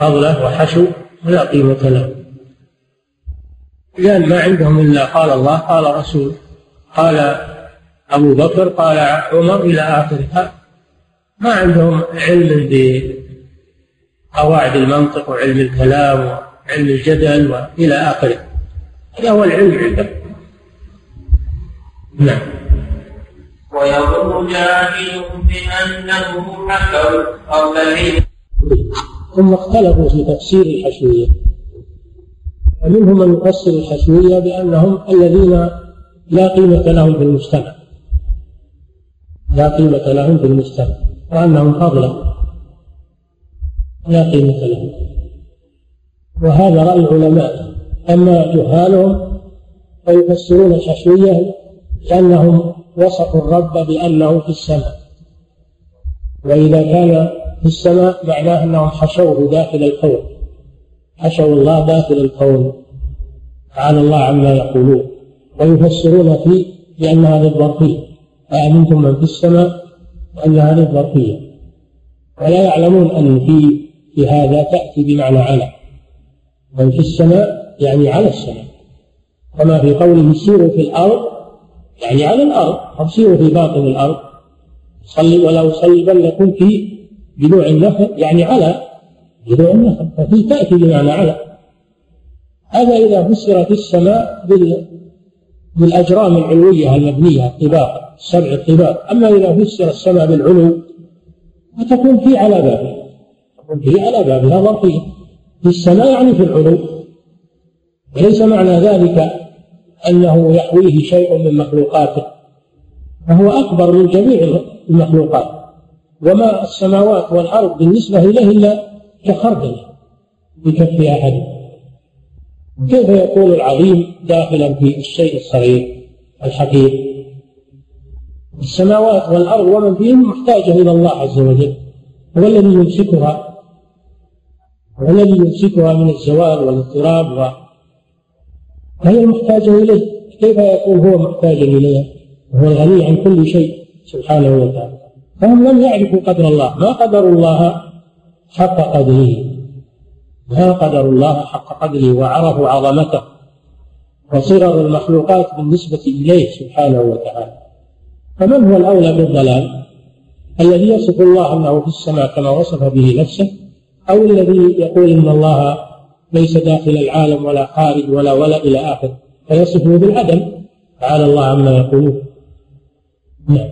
فضله وحشو لا قيمة له، لأن ما عندهم إلا قال الله قال رسول قال أبو بكر قال عمر إلى آخرها، ما عندهم علم بقواعد المنطق وعلم الكلام وعلم الجدل وإلى آخره، هذا هو العلم عندهم. نعم. ويظن جاهلهم بأنه حكم قبل العلم. ثم اختلفوا في تفسير الحشوية، ومنهم من يفسر الحشوية بأنهم الذين لا قيمة لهم في المجتمع، لا قيمة لهم في المجتمع، وأنهم فضلا لا قيمة لهم، وهذا رأي العلماء. أما جهالهم فيفسرون الحشوية لأنهم وصفوا الرب بأنه في السماء، وإذا كان في السماء معناه أنهم حشوه داخل الكون، حشوا الله داخل الكون، تعالى الله عما يقولون. ويفسرون فيه بأن هذه الظرفية، أأمنتم من في السماء، وأن هذه الظرفية، ولا يعلمون أن في في هذا تأتي بمعنى على، من في السماء يعني على السماء، وما في قوله سيروا في الأرض يعني على الأرض، أو سيروا في باطن الأرض، ولو صلبنكم في جذوع النخل يعني على جذوع النخل، ففي تأتي بمعنى على. هذا إذا فسرت السماء بال بالأجرام العلوية المبنية الطباق السبع الطباق. أما إذا فسر السماء بالعلو فتكون في على بابها، تكون في على بابها ظرفية، في السماء يعني في العلو، وليس معنى ذلك أنه يحويه شيء من مخلوقاته، فهو أكبر من جميع المخلوقات، وما السماوات والأرض بالنسبة إليه إلا كخردل بكف أحد، كيف يكون العظيم داخلا في الشيء الصغير الحقير؟ السماوات والأرض ومن فيهم محتاجة إلى الله عز وجل، هو الذي يمسكها، هو الذي يمسكها من الزوال والاضطراب، وهي محتاجة إليه، كيف يكون هو محتاجا إليها؟ هو الغني عن كل شيء سبحانه وتعالى. فهم لم يعرفوا قدر الله، ما قدروا الله حق قدره، ما قدروا الله حق قدره، وعرفوا عظمته وصغر المخلوقات بالنسبة إليه سبحانه وتعالى. فمن هو الأولى بالضلال؟ الذي يصف الله أنه في السماء كما وصف به نفسه، أو الذي يقول إن الله ليس داخل العالم ولا خارج ولا ولا إلى آخر، فيصفه بالعدم، تعالى الله عما يقولون. نعم.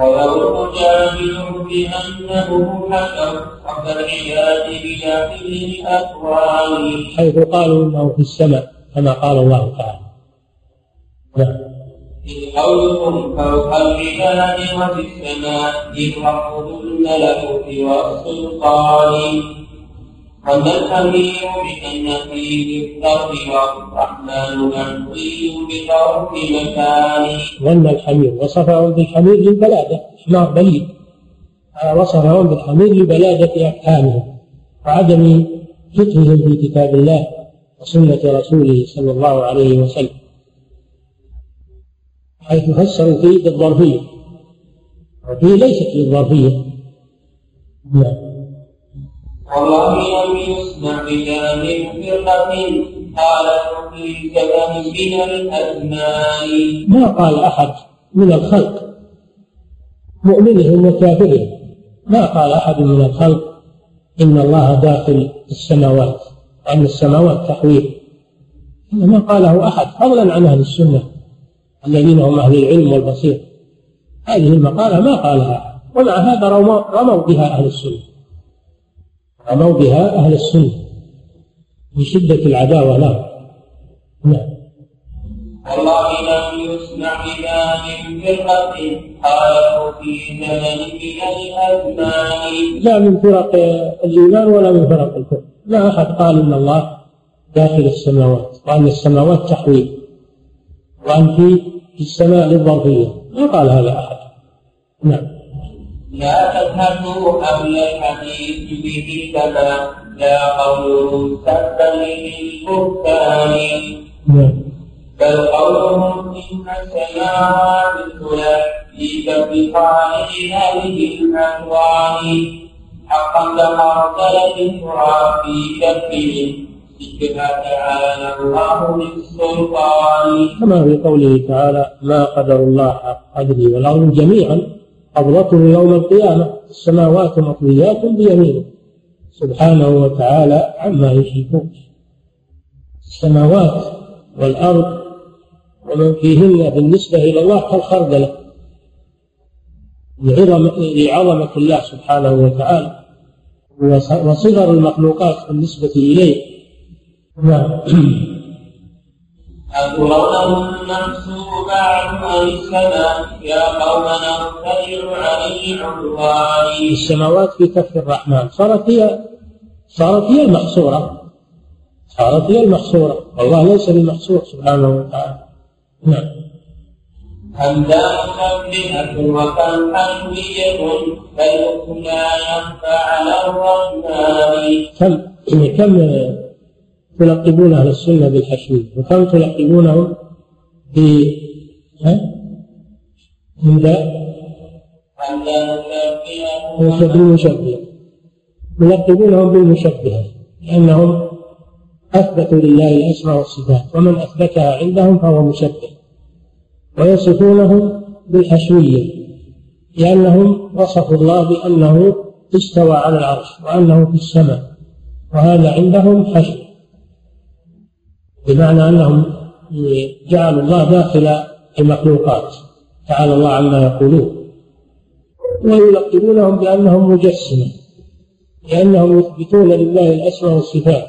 ويظن جاهل بأنه حكم قبل العياد بجاهله الأكوان، حيث قالوا إنه في السماء كما قال الله تعالى. نعم. إذ قولكم فوق العباد وفي السماء يضربون له سوى السلطان، وما الخبير بأن فيه الضرب والرحمن معصي بطرف مكان. وأن الحمير وصفهم بالحمير للبلادة، حمار بليد، وصفهم بالحميد لبلاغة أفهامهم وعدم فقههم في كتاب الله وسنة رسوله صلى الله عليه وسلم، حيث فسروا فيه بالظرفية وفيه ليست للظرفية. والله لم يصنع بجانب فرقة حالة في زمن من الأزمان، ما قال أحد من الخلق مؤمنهم وكافرهم، ما قال أحد من الخلق إن الله داخل السماوات أن السماوات تحويه، ما قاله أحد، فضلا عن أهل السنة الذين هم أهل العلم والبصير. هذه المقالة ما قالها أحد، ومع هذا رموا بها أهل السنة، رموا بها أهل السنة بشدة العداوة لهم. نعم. والله لم يسمع بمال فرقة حاله في زمن من الأزمان، لا من فرق الإيمان ولا من فرق الكفر، لا أحد قال إن الله داخل السماوات وأن السماوات تحويه وأن في السماء للظرفية، ما قال هذا أحد. نعم. لا تذهبوا أولى الحديث به سبا لا قول سبا للكفار، بل قولهم إن السماوات الدنيا لتبقى لهذه الأنوان حقا تقرصلت التراب في كفهم اتبع تعالى الله للسلطان، كما في قوله تعالى ما قدر الله حق قدره والأرض جميعا قبضته يوم القيامة السماوات مطويات بيمينه سبحانه وتعالى عما يشركون، السماوات والأرض ومن فيهن بالنسبة إلى الله كالخردلة لعظمة الله سبحانه وتعالى وصغر المخلوقات بالنسبة إليه. نعم. أترونهم نمسوا بعد عن السماء يا قومنا ارتدعوا علي العدوان، السماوات في كف الرحمن صارت هي صارت هي المحصورة صارت هي المحصورة والله ليس بالمحصور سبحانه وتعالى. نعم. همدان مبنية وكم حلوية بل لا ينفع على الرحمن، كم كم تلقبون أهل السنة بالحشوية وكم تلقبونهم في همدان بالمشبهة، يلقبونهم بالمشبهة لأنهم أثبتوا لله الأسماء والصفات ومن أثبتها عندهم فهو مشبه، ويصفونهم بالحشوية لأنهم وصفوا الله بأنه استوى على العرش وأنه في السماء، وهذا عندهم حشو بمعنى أنهم جعلوا الله داخل المخلوقات تعالى الله عما يقولون، ويلقبونهم بأنهم مجسمة لأنهم يثبتون لله الأسماء والصفات،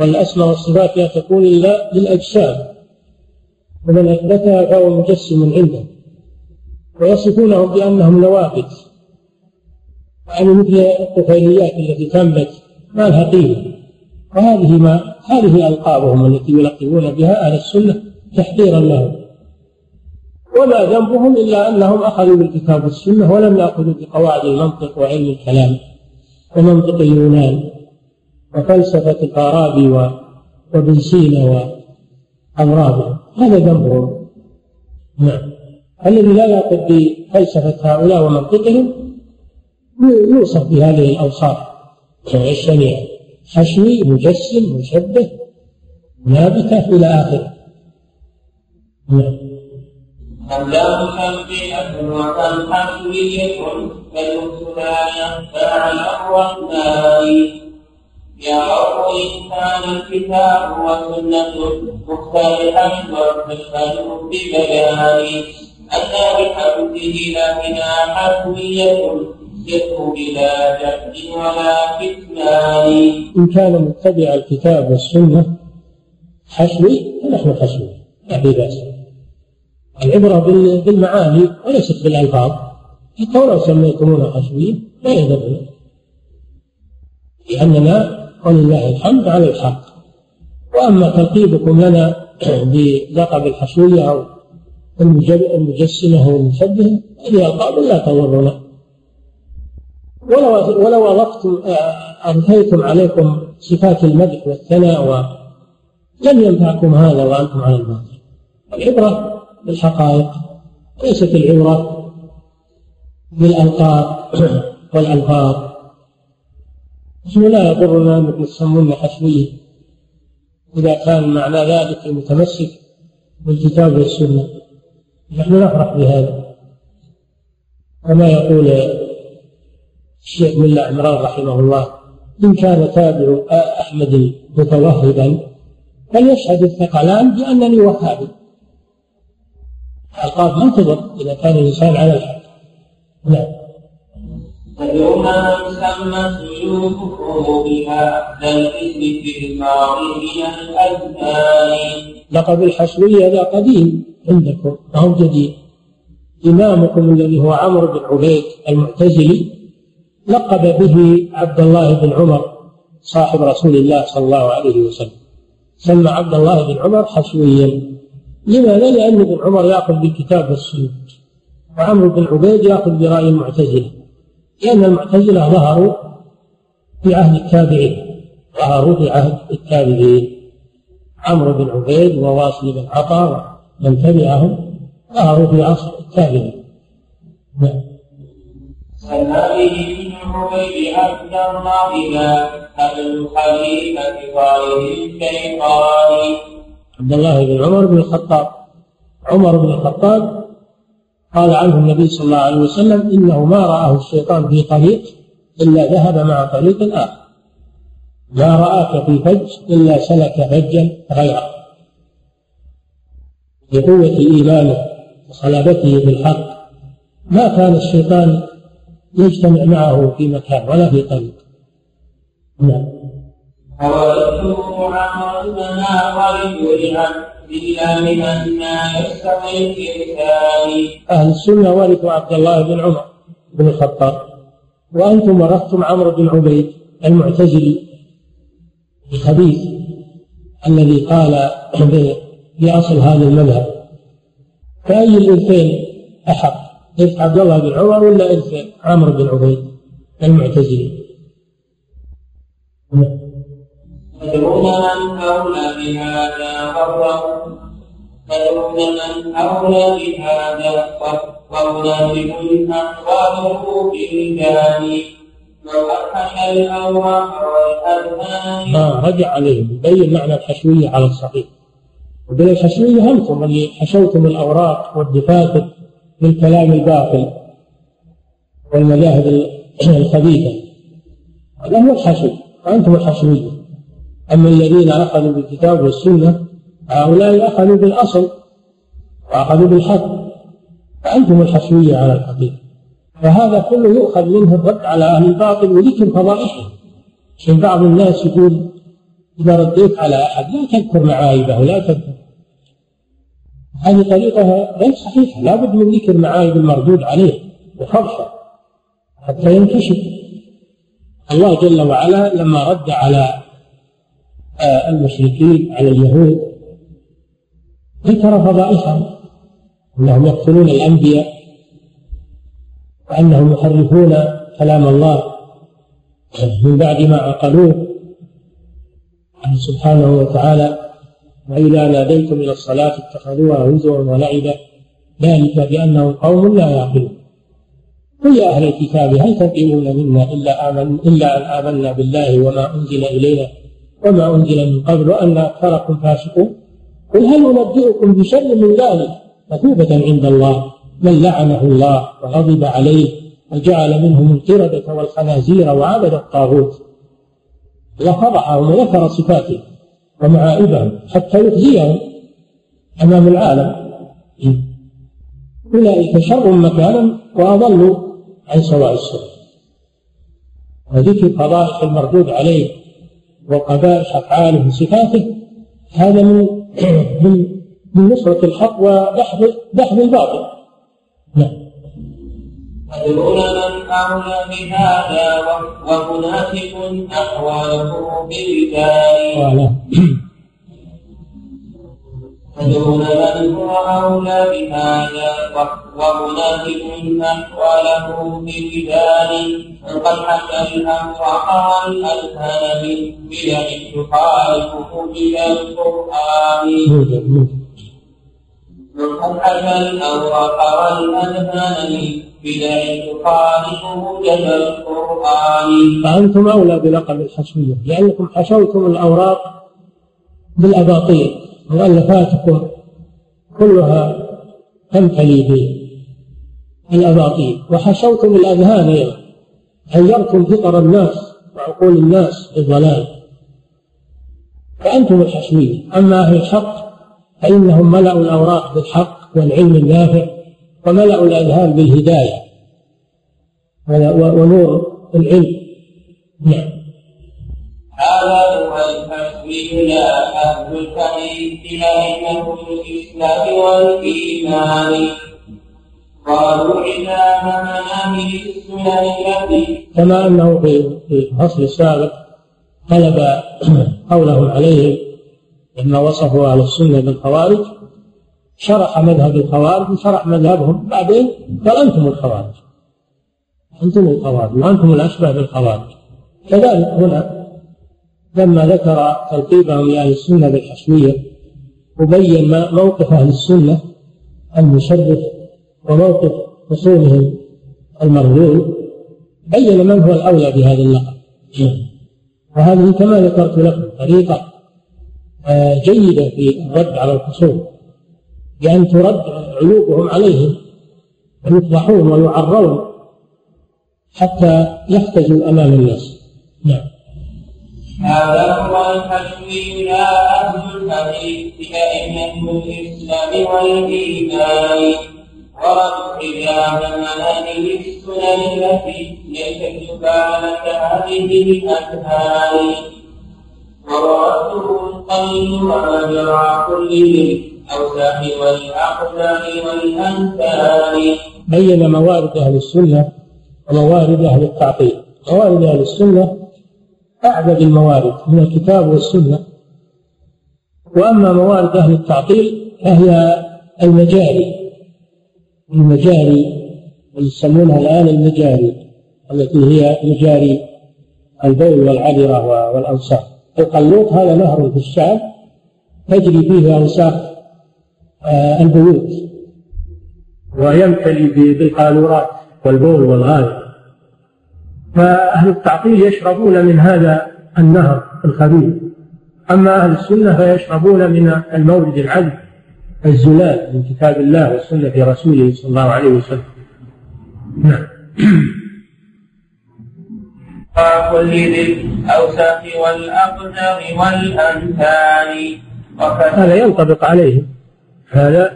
والأسماء والصفات لا تكون إلا للأجسام ومن أثبتها فهو مجسم عنده، ويصفونهم بأنهم نوافذ وأن مثل الطفيليات التي تنبت ما لها قيمة، وهذه ما هذه ألقابهم التي يلقبون بها أهل السنة تحقيرا لهم، وما ذنبهم إلا أنهم أخذوا بالكتاب والسنة ولم يأخذوا بقواعد المنطق وعلم الكلام ومنطق اليونان وفلسفة الفارابي وابن سينا وأمراضهم، هذا ذنبهم. نعم. الذي لا يأخذ بفلسفة هؤلاء ومنطقهم يوصف بهذه الأوصاف الشنيعة، حشوي مجسم مشبه نابتة إلى آخره. نعم. أملاك تنبئة وكم حشوية فلوس لا ينفع على الرحمن، يا رب إن كان الكتاب وسنة مختلفا وفشلوا ببيان أن بحمده لكنا حشوية صدق بلا جهل ولا فتنان، إن كان متبع الكتاب والسنة حشوي فنحن حشوي لا بأس، العبرة بالمعاني وليست بالألفاظ، حتى ولو سميتمونا حشوية لا يضرنا لأننا ولله الحمد على الحق، وأما تلقيبكم لنا بلقب الحشوية أو المجسمة أو المشبهة هذه ألقاب لا تضرنا ولو, ولو أضفتم أنهيتم عليكم صفات المدح والثناء ولم ينفعكم هذا وأنتم على الباطل. العبرة بالحقائق ليست العبرة بالألقاب والألفاظ. نحن لا يضرنا أنكم تسمون حشوية إذا كان معنى ذلك المتمسك بالكتاب والسنة، نحن نفرح بهذا. وما يقول الشيخ بن الله عمران رحمه الله: إن كان تابع أحمد متوهبا فليشهد الثقلان بأنني وهابي. الألقاب ما تضر إذا كان الإنسان على الحق. نعم. اليوم مسمت وجوههم بها للحزب في الماضي من الأذهان. لقب الحشوية هذا قديم عندكم ما هو جديد. إمامكم الذي هو عمرو بن عبيد المعتزلي لقب به عبد الله بن عمر صاحب رسول الله صلى الله عليه وسلم، سمى عبد الله بن عمر حشويا. لماذا؟ لأن ابن عمر يأخذ بالكتاب والسنة وعمرو بن عبيد يأخذ برأي المعتزلة، لأن المعتزلة ظهروا في عهد التابعين، ظهروا في عهد التابعين عمرو بن عبيد وواصل بن عطاء ومن تبعهم ظهروا في عصر التابعين. سلامه من عبيد عبد الله أبو خليفة ظاهر الشيطان. عبد الله بن عمر بن الخطاب، عمر بن الخطاب قال عنه النبي صلى الله عليه وسلم: إنه ما رآه الشيطان في طريق إلا ذهب مع طريق آخر، ما رآك في فج إلا سلك فجا غيره. بقوة إيمانه وصلابته بالحق ما كان الشيطان يجتمع معه في مكان ولا في طريق. نعم. وَلَكُمْ عَمَرْنَا وَلِيُّ أهل السنة ورثوا عبد الله بن عمر بن الخطاب، وأنتم ورثتم عمرو بن عبيد المعتزلي الخبيث الذي قال بأصل هذا المذهب. فأي الإرثين أحق؟ إرث عبد الله بن عمر ولا إرث عمرو بن عبيد المعتزلي؟ فدون من أولى بهذا غره فدون من أولى بهذا ومنافق أقواله بالجاني وقحش الأوراق والأذهان. آه رجع عليهم، بين معنى الحشوية على الصحيح. وبالحشوية أنتم اللي حشوتم الأوراق والدفاتر بالكلام الباطل والمذاهب الخبيثة، هذا هو الحشو، أنتم الحشوية. أما الذين أخذوا بالكتاب والسنة هؤلاء أخذوا بالأصل وأخذوا بالحق، فأنتم الحشوية على الحقيقة. فهذا كله يؤخذ منه الرد على أهل الباطل وذكر فضائحهم، عشان بعض الناس يقول إذا رديت على أحد لا تذكر معايبه، لا تذكر. هذه طريقة غير صحيحة، لا بد من ذكر معايب المردود عليه وفضحه حتى ينكشف. الله جل وعلا لما رد على المشركين على اليهود ذكر فضائحهم، أنهم يقتلون الأنبياء وأنهم يحرفون كلام الله من بعد ما عقلوه. الله سبحانه وتعالى: وإذا ناديتم إلى الصلاة اتخذوها هزوا ولعبا ذلك بأنهم قوم لا يعقلون. قل يا أهل الكتاب هل تنقمون منا إلا, إلا أن آمنا بالله وما أنزل إلينا وما أنزل من قبل وأن أكثركم فاسقون. قل هل أنبئكم بشر من ذلك مثوبة عند الله من لعنه الله وغضب عليه وجعل منهم القردة والخنازير وعبد الطاغوت. لفضحهم وذكر صفاته ومعائبهم حتى يخزيهم أمام العالم. أولئك شر مكانا وأضلوا عن سواء السبيل. وذكر فضائح المردود عليه وقبائح أفعاله وصفاته هذا من من من نصرة الحق ودحض الباطل. نعم. أدرون من أولى بهذا ومنافق أحواله بالبال. أدرون من هو أولى بهذا ومناسب أحواله بجدال فقد حكى الأفرح والأذهان من بدع تخالفه إلى القرآن وقد حكى الأفرح والأذهان من بدع تخالفه إلى القرآن. فأنتم أولى بلقب الحشوية لأنكم حشوتم الأوراق بالأباطيل، مؤلفاتكم كلها تمتلي بالأباطيل، وحشوتم الأذهان أيضا، حيرتم فطر الناس وعقول الناس بالضلال، فأنتم الحشوية. أما أهل الحق فإنهم ملأوا الأوراق بالحق والعلم النافع، وملأوا الأذهان بالهداية ونور العلم. نعم. لا أهل الحديث لأنه الإسلام والإيمان قالوا إذا همنا من السنة كما أنه في الفصل السابق قلب قوله عليهم لما وصفوا على السنة بالخوارج، شرح مذهب الخوارج وشرح مذهبهم، بعدين قال أنتم الخوارج، أنتم الخوارج وأنتم الأشبه بالخوارج. كذلك هنا لما ذكر ترتيبهم لأهل السنة بالحشوية وبين موقف أهل السنة المشرف وموقف خصومهم المردود، بين من هو الأولى بهذا اللقب. وهذه كما ذكرت لكم طريقة جيدة في الرد على الخصوم، بأن ترد عيوبهم عليهم ويفضحون ويعرون حتى يحتجوا أمام الناس. نعم. هذا هو الحشوي لا أهل الحديث لأئمة الإسلام والإيمان ورد حجابنا للسنن التي ليست يبان كهذه الأذهان ورده القلب ومجرى كل الأوساخ والأقدام والأمثال. بين موارد أهل السنة وموارد أهل التعطيل. موارد أهل السنة أعبد الموارد من الكتاب والسنة، وأما موارد أهل التعطيل فهي المجاري المجاري يسمونها الآن المجاري، التي هي مجاري البول والعذرة والأوساخ. القلوط هذا نهر في الشعب تجري فيه أوساخ البيوت ويمتلي بالقارورات والبول والغاز، فأهل التعطيل يشربون من هذا النهر الخبيث. أما أهل السنة فيشربون من المورد العذب الزلال من كتاب الله والسنة في رسوله صلى الله عليه وسلم. نعم. وكل ذي الأوساخ والأقدار والأمثال هذا ينطبق عليه هذا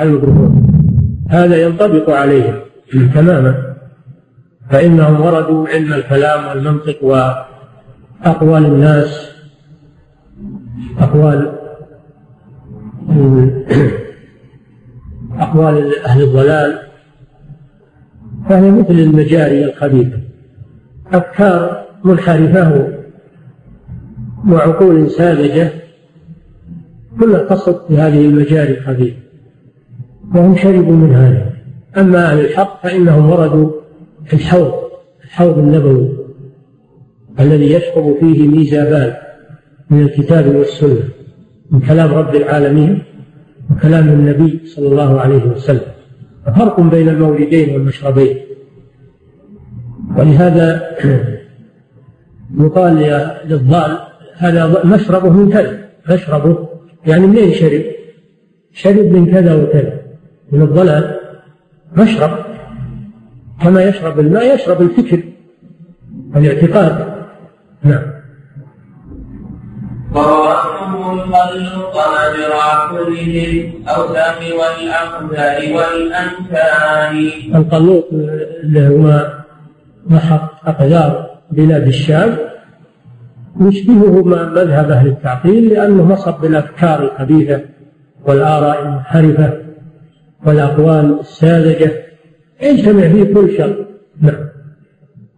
الميكروفون هذا ينطبق عليهم تماما، فإنهم وردوا علم الكلام والمنطق وأقوال الناس، أقوال أقوال أهل الضلال، فهي مثل المجاري الخبيثة، أفكار منحرفة وعقول ساذجة كلها تصب في هذه المجاري الخبيثة، وهم شربوا من هذا. أما أهل الحق فإنهم وردوا في الحوض الحوض النبوي الذي يشرب فيه ميزابان من الكتاب والسنة، من كلام رب العالمين وكلام النبي صلى الله عليه وسلم، فرق بين المولدين والمشربين. ولهذا يقال للضال هذا مشربه من كذا، مشربه يعني منين شرب؟ شرب من كذا وكذا من الضلال. مشرب كما يشرب الماء يشرب الفكر والاعتقاد. نعم. ورواتهم الخلط مجرى كل الأوسام والأقدار والأمثال. القلوط اللي هو نحط أقدار بلاد الشام يشبهه مذهب أهل التعطيل، لأنه نصب بالأفكار الخبيثة والآراء المنحرفة والأقوال الساذجة يجتمع فيه كل شر. نعم.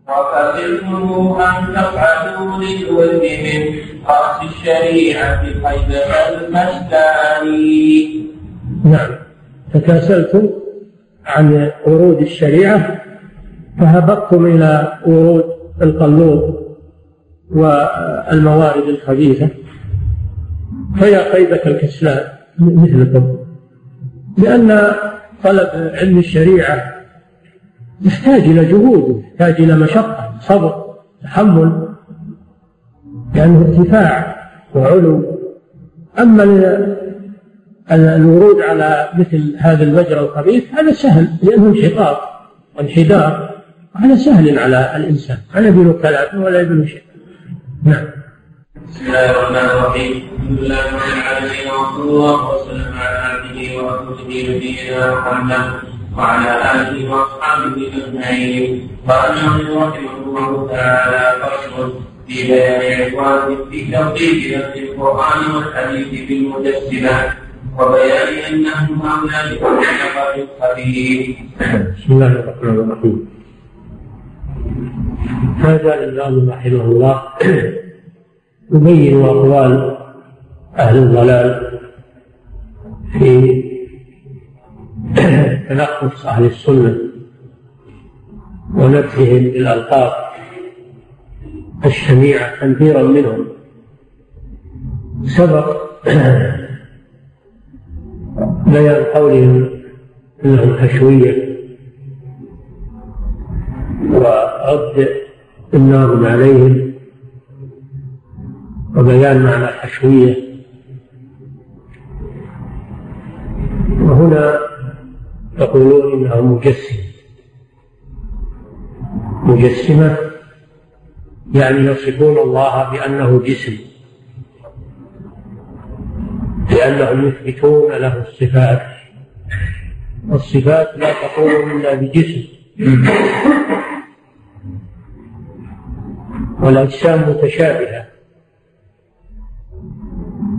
وَأَمِرْهُمْ أَنْ تَفْعَلُوا لِلْوَجْهِ مِنْ قَصْدِ الشَّرِيعَةِ قَيْدَ الْمَسْتَانِي. نعم، تكاسلتم عن ورود الشريعة فهبطتم إلى ورود القلوب والموارد الخبيثة، فيا قيدك الكسلان مثلكم، لأن طلب علم الشريعة يحتاج إلى جهود، يحتاج إلى مشقة، صبر، تحمل، لأنه يعني ارتفاع وعلو. أما الورود على مثل هذا الوجر الخبيث هذا سهل، لأنه انشقاق وانحدار، هذا سهل على الإنسان، لا يبين كلامه ولا يبين شيء. نعم. بسم الله الرحمن الرحيم، الحمد لله رب العالمين، وصلى الله وسلم على عبده ورسوله نبينا محمد وعلى آله وأصحابه أجمعين. قال النبي رحمه الله تعالى: فصل في بيان عوامل في توقيت نفس القرآن والحديث بالمجسمة، وبيان أنهم أولى بكل نقل خبير. بسم الله الرحمن الرحيم. هذا الإمام رحمه الله يبين أقوال أهل الضلال في تنقص أهل السنة ونفسهم بالألقاب الشنيعة تنفيرا منهم. سبق بيان قولهم أنهم حشوية ورد النار عليهم، وبيان معنى الحشوية. وهنا يقولون إنها مجسمة، مجسمة يعني يصفون الله بأنه جسم، لأنهم يثبتون له الصفات، والصفات لا تقوم إلا بجسم، والأجسام متشابهة،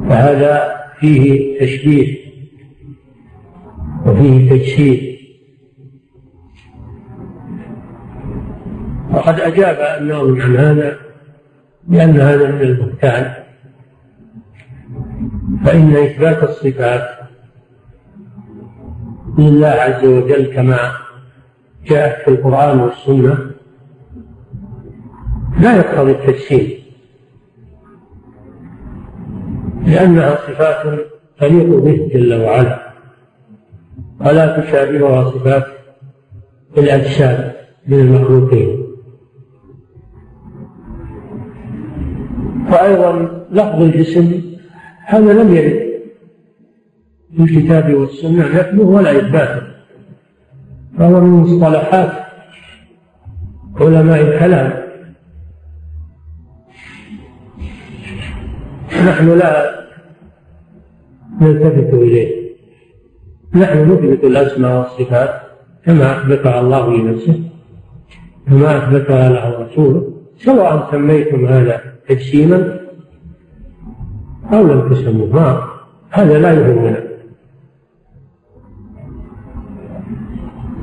فهذا فيه تشبيه وفيه تجسيد. وقد أجاب أنهم عن هذا لأن هذا من البهتان، فإن إثبات الصفات لله عز وجل كما جاءت في القرآن والسنة لا يقتضي التجسيد، لأنها صفات تليق به جل وعلا، ولا تشابهها صفات الأجساد من المخلوقين. وأيضا لفظ الجسم هذا لم يرد في الكتاب والسنة نفيه ولا إثباته، فهو من مصطلحات علماء الكلام، نحن لا نلتفت إليه، نحن نثبت الأسماء والصفات كما أثبتها الله لنفسه، كما أثبتها له رسوله، سواء سميتم هذا تجسيما أو لم تسموه، هذا لا يهمنا.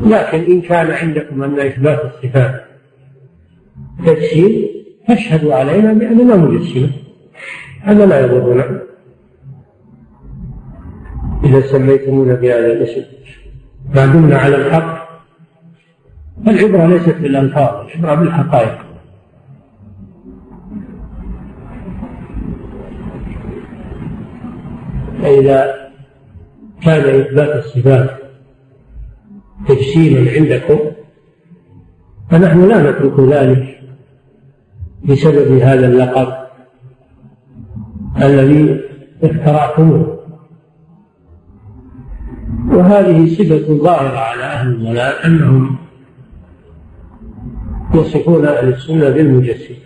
لكن إن كان عندكم أن إثبات الصفات تجسيم فاشهدوا علينا بأننا مجسمة، هذا لا يضرنا إذا سميتمونا بهذا الاسم ما دمنا على الحق. العبرة ليست بالألفاظ، العبرة بالحقائق. فإذا كان إثبات الصفات تجسيما عندكم فنحن لا نترك ذلك بسبب هذا اللقب الذي اخترعتموه. وهذه صفة ظاهرة على أهل الضلال، أنهم يصفون أهل السنة بالمجسمة.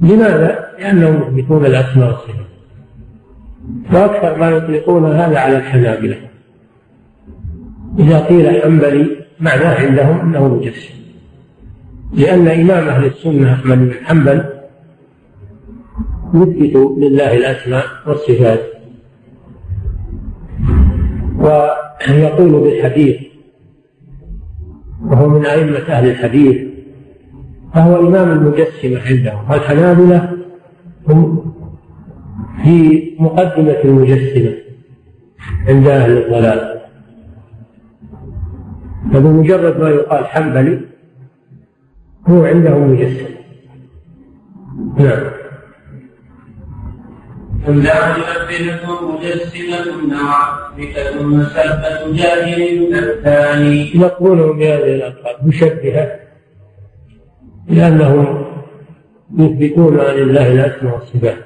لماذا؟ لأنهم يثبتون الأسماء والصفات، فأكثر ما يطلقون هذا على الحنابلة. إذا قيل حنبلي معناه عندهم أنه مجسم، لأن إمام أهل السنة أحمد بن حنبل يثبت لله الأسماء والصفات، ويقول بالحديث، وهو من أئمة أهل الحديث، فهو إمام المجسمة عندهم. والحنابلة هم في مقدمة المجسمة عند أهل الضلال، فبمجرد ما يقال حنبلي هو عندهم مجسم. نعم. والله مبنة مجسمة نعمة مسبة جاهل الثاني. يقولون بهذه الألقاب مشبهة لأنهم يثبتون عن الله الأسماء والصفات،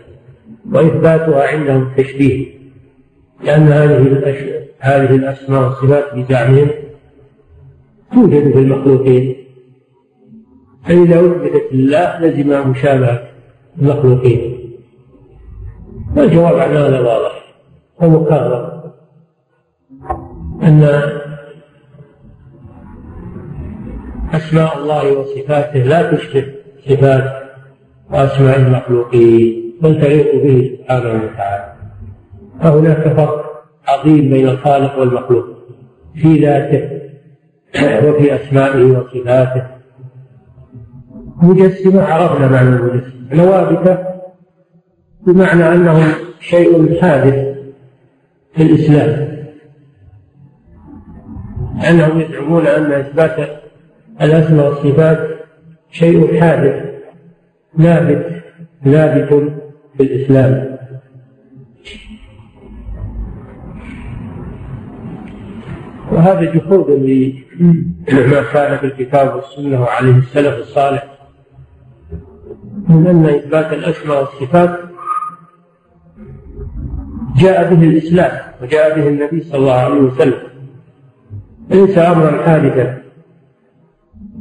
وإثباتها عندهم تشبيه، لأن هذه هذه الأسماء والصفات بزعمهم توجد في المخلوقين، فإذا أثبتت لله لزم مشابهة المخلوقين. والجواب عن هذا واضح ومكرر، أن أسماء الله وصفاته لا تشبه صفات وأسماء المخلوقين، بل تليق به سبحانه وتعالى. فهناك فرق عظيم بين الخالق والمخلوق في ذاته وفي أسمائه وصفاته. مجسمة عرفنا معنى المجسمة، نوابته بمعنى أنه شيء حادث في الإسلام، أنهم يزعمون أن إثبات الأسماء والصفات شيء حادث نابت نابت في الإسلام. وهذا جحود لما كان في الكتاب والسنة وعليه السلف الصالح، من أن إثبات الأسماء والصفات جاء به الإسلام وجاء به النبي صلى الله عليه وسلم، ليس أمرا حادثا.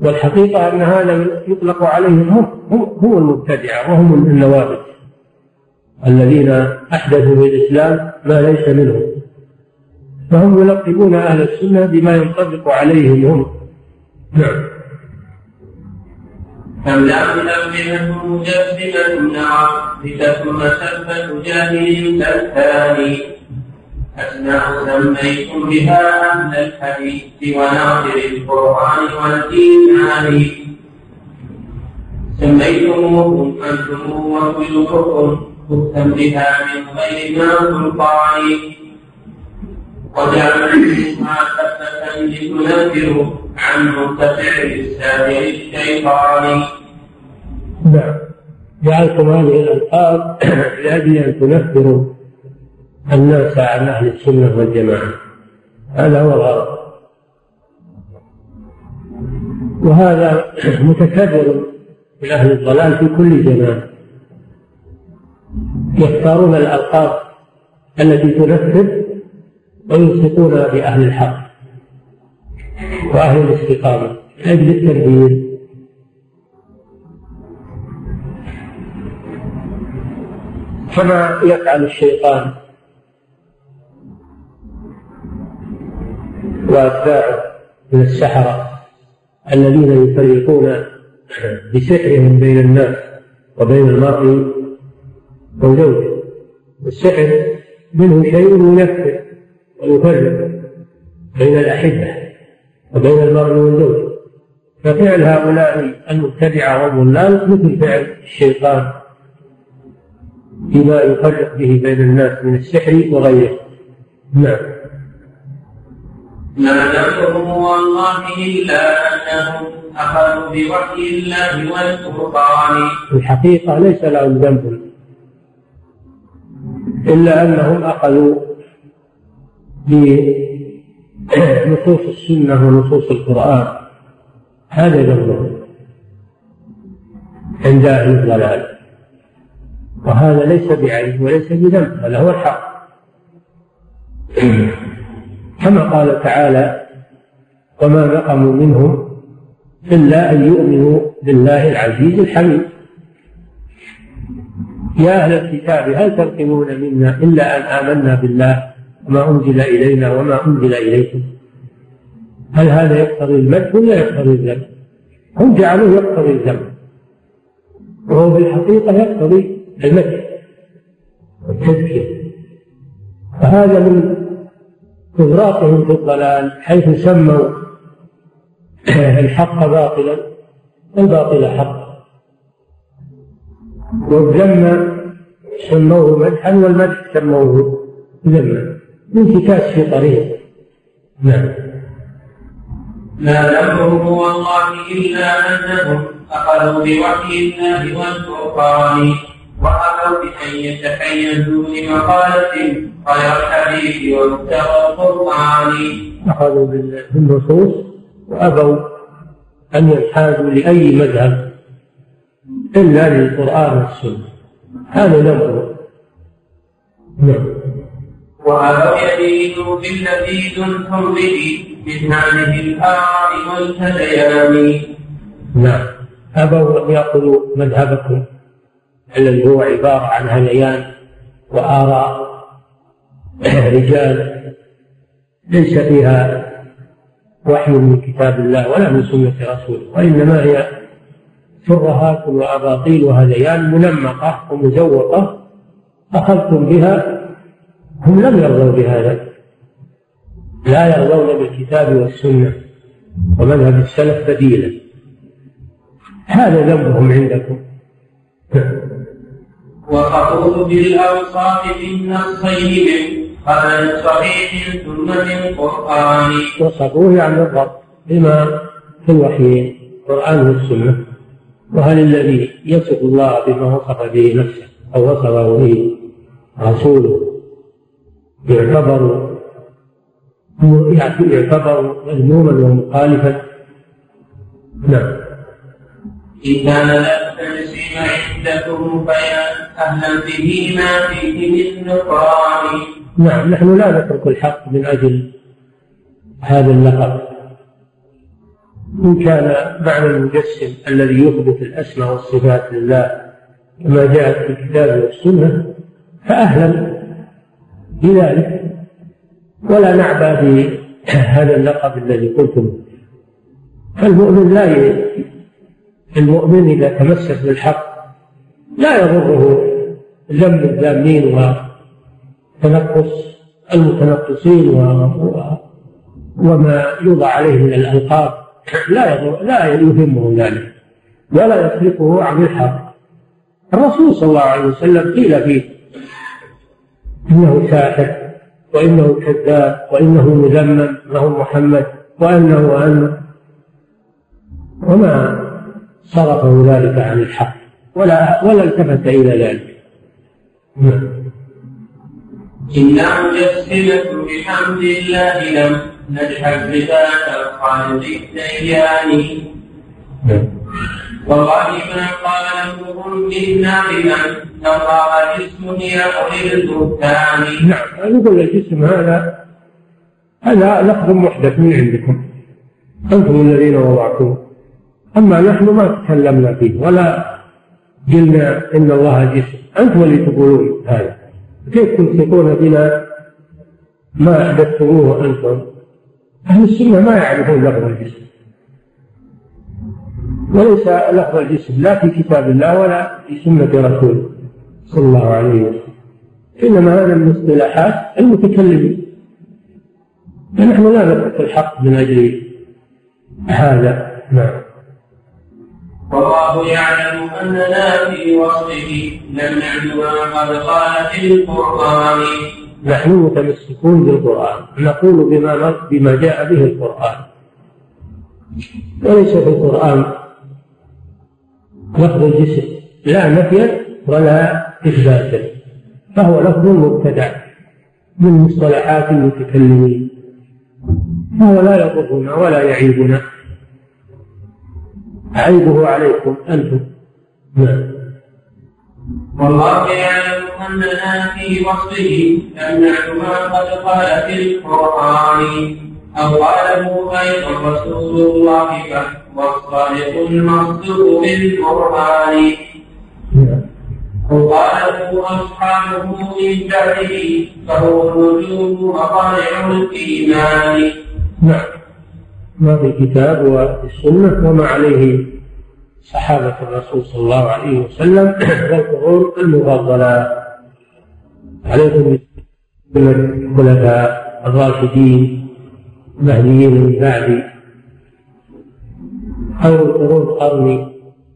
والحقيقة أن هذا يطلق عليهم هم هم المبتدعة وهم النوابت الذين أحدثوا في الإسلام ما ليس منهم، فهم يلقبون أهل السنة بما ينطبق عليهم هم. نعم. أم لا ملبنة مجبنة نعبدة مسبة جاهل الثاني أسمع سميتم بها أهل الحديث وناظر القرآن والإيمان، سميتموهم أنتم وكلكم تهتم بها من غير ما سلطان، وجعلتموها سبة لتنفروا عن مرتفع السابع الشيطان. نعم. جعلتم هذه الألقاب لأجل أن تنفروا الناس عن أهل السنة والجماعة، هذا هو الغرض. وهذا متكرر من أهل الضلال في كل زمان، يختارون الألقاب التي تنفر ويلصقونها بأهل الحق وأهل الاستقامة لأجل التربية. كما يفعل الشيطان وأتباعه من السحرة الذين يفرقون بسحرهم بين الناس وبين المرء وزوجه. السحر منه شيء ينفر ويفرق بين الأحبة وبين المرء والزوج، ففعل هؤلاء المبتدعة والضلال مثل فعل الشيطان بما يفرق به بين الناس من السحر وغيره. نعم. ما نفهم والله إلا أنهم أخذوا بوحي الله والفرقان. الحقيقة ليس لهم ذنب إلا أنهم أخذوا ب نصوص السنة ونصوص القرآن، هذا ذنبهم عند أهل الضلال، وهذا ليس بعيب وليس بذنب، هذا هو الحق. كما قال تعالى: وما نقموا منهم إلا أن يؤمنوا بالله العزيز الحميد. يا أهل الكتاب هل تنقمون منا إلا أن آمنا بالله وما أنزل إلينا وما أنزل إليكم، هل هذا يقتضي المدح ولا يقتضي الذم؟ هم جعلوه يقتضي الذم، وهو بالحقيقة يقتضي المدح والتذكير. فهذا من إغراقهم في الضلال، حيث سموا الحق باطلا الباطل حق. والذم سموه مدحا والمدح سموه ذما، انتكاس في طريق. نعم. ما لهم هو الله إلا أنهم أخذوا بوحي الله والفرقان وأبوا بأن يتحيزوا لمقالة غير الحديث ومقتضى القرآن. أخذوا بالنصوص وأبوا أن ينحازوا لأي مذهب إلا للقرآن والسنة، هذا نمر. نعم. وأبوا يدينوا بالذي دنتم به من هذه الآراء والتديان. نعم، أبوا أن يأخذوا مذهبكم الذي هو عبارة عن هذيان وآراء رجال ليس فيها وحي من كتاب الله ولا من سنة رسوله، وإنما هي شرهات وأباطيل وهذيان منمقة ومزوقة أخذتم بها. هم لم يرضوا بهذا، لا يرضون بالكتاب والسنة ومذهب السلف بديلا، هذا ذنبهم عندكم. وقعوا بالأوصاف من نصيهم خلال صحيح سنة القرآن. وصفوه عن الرب بما في الوحيين القرآن والسنة. وهل الذي يصف الله بما وصف به نفسه أو وصفه به رسوله يعتبر يعتبر مذموما ومخالفا؟ نعم. إذا نسيم عندكم بيان أهلا به ما فيه من نقران. نعم، نحن لا نترك الحق من أجل هذا اللقب، إن كان معنى المجسم الذي يثبت الأسماء والصفات لله كما جاءت في الكتاب والسنة فأهلا بذلك، ولا نعبأ بهذا اللقب الذي قلتم. فالمؤمن لا يؤمن المؤمن إذا تمسك بالحق لا يضره ذم الذامين وتنقص المتنقصين وما يوضع عليه من الألقاب، لا, لا يهمه ذلك ولا يطلقه عن الحق. الرسول صلى الله عليه وسلم قيل فيه إنه ساحر وإنه كذاب وإنه مذمم له محمد وأنه وأنه وما صرفه ذلك عن الحق ولا, ولا التفت إلى ذلك. إنا مجسمة بحمد الله لم نجحد بذات الخالق الديان. والله ما قاله منا بمن نقع جسم يقل البهتان. نعم، نقول الجسم هذا هذا لفظ محدث من عندكم أنتم الذين وضعتوه، أما نحن ما تكلمنا فيه ولا قلنا إن الله جسم، أنتم اللي تقولون هذا، كيف تمسكون بنا ما أحدثتموه أنتم؟ أهل السنة ما يعرفون لفظ الجسم، وليس لفظ الجسم لا في كتاب الله ولا في سنة رسوله صلى الله عليه وسلم، إنما هذا من اصطلاحات المتكلمين. فنحن لا نترك الحق من أجل هذا. نعم. والله يعلم أننا في وصفه لم نعلم ما قد قالت القرآن. نحن متمسكون بالقرآن، نقول بما, بما جاء به القرآن، وليس في القرآن لفظ الجسم لا نفيا ولا إثباتا، فهو لفظ مبتدع من مصطلحات المتكلمين، فهو لا يضرنا ولا يعيبنا، عيبه عليكم أنتم. نعم. والله يعلم أننا في وصفه لم نعلم ما قد قال في القرآن أو قاله أيضا رسول الله والصادق المصدوق بالقرآن أو قاله أصحابه من بعده فهو النجوم وطالع الإيمان. نعم، ما في الكتاب والسنة وما عليه صحابة الرسول صلى الله عليه وسلم والقرون المفضلة، عليكم بالخلفاء الراشدين المهديين من بعد خير القرون قرني.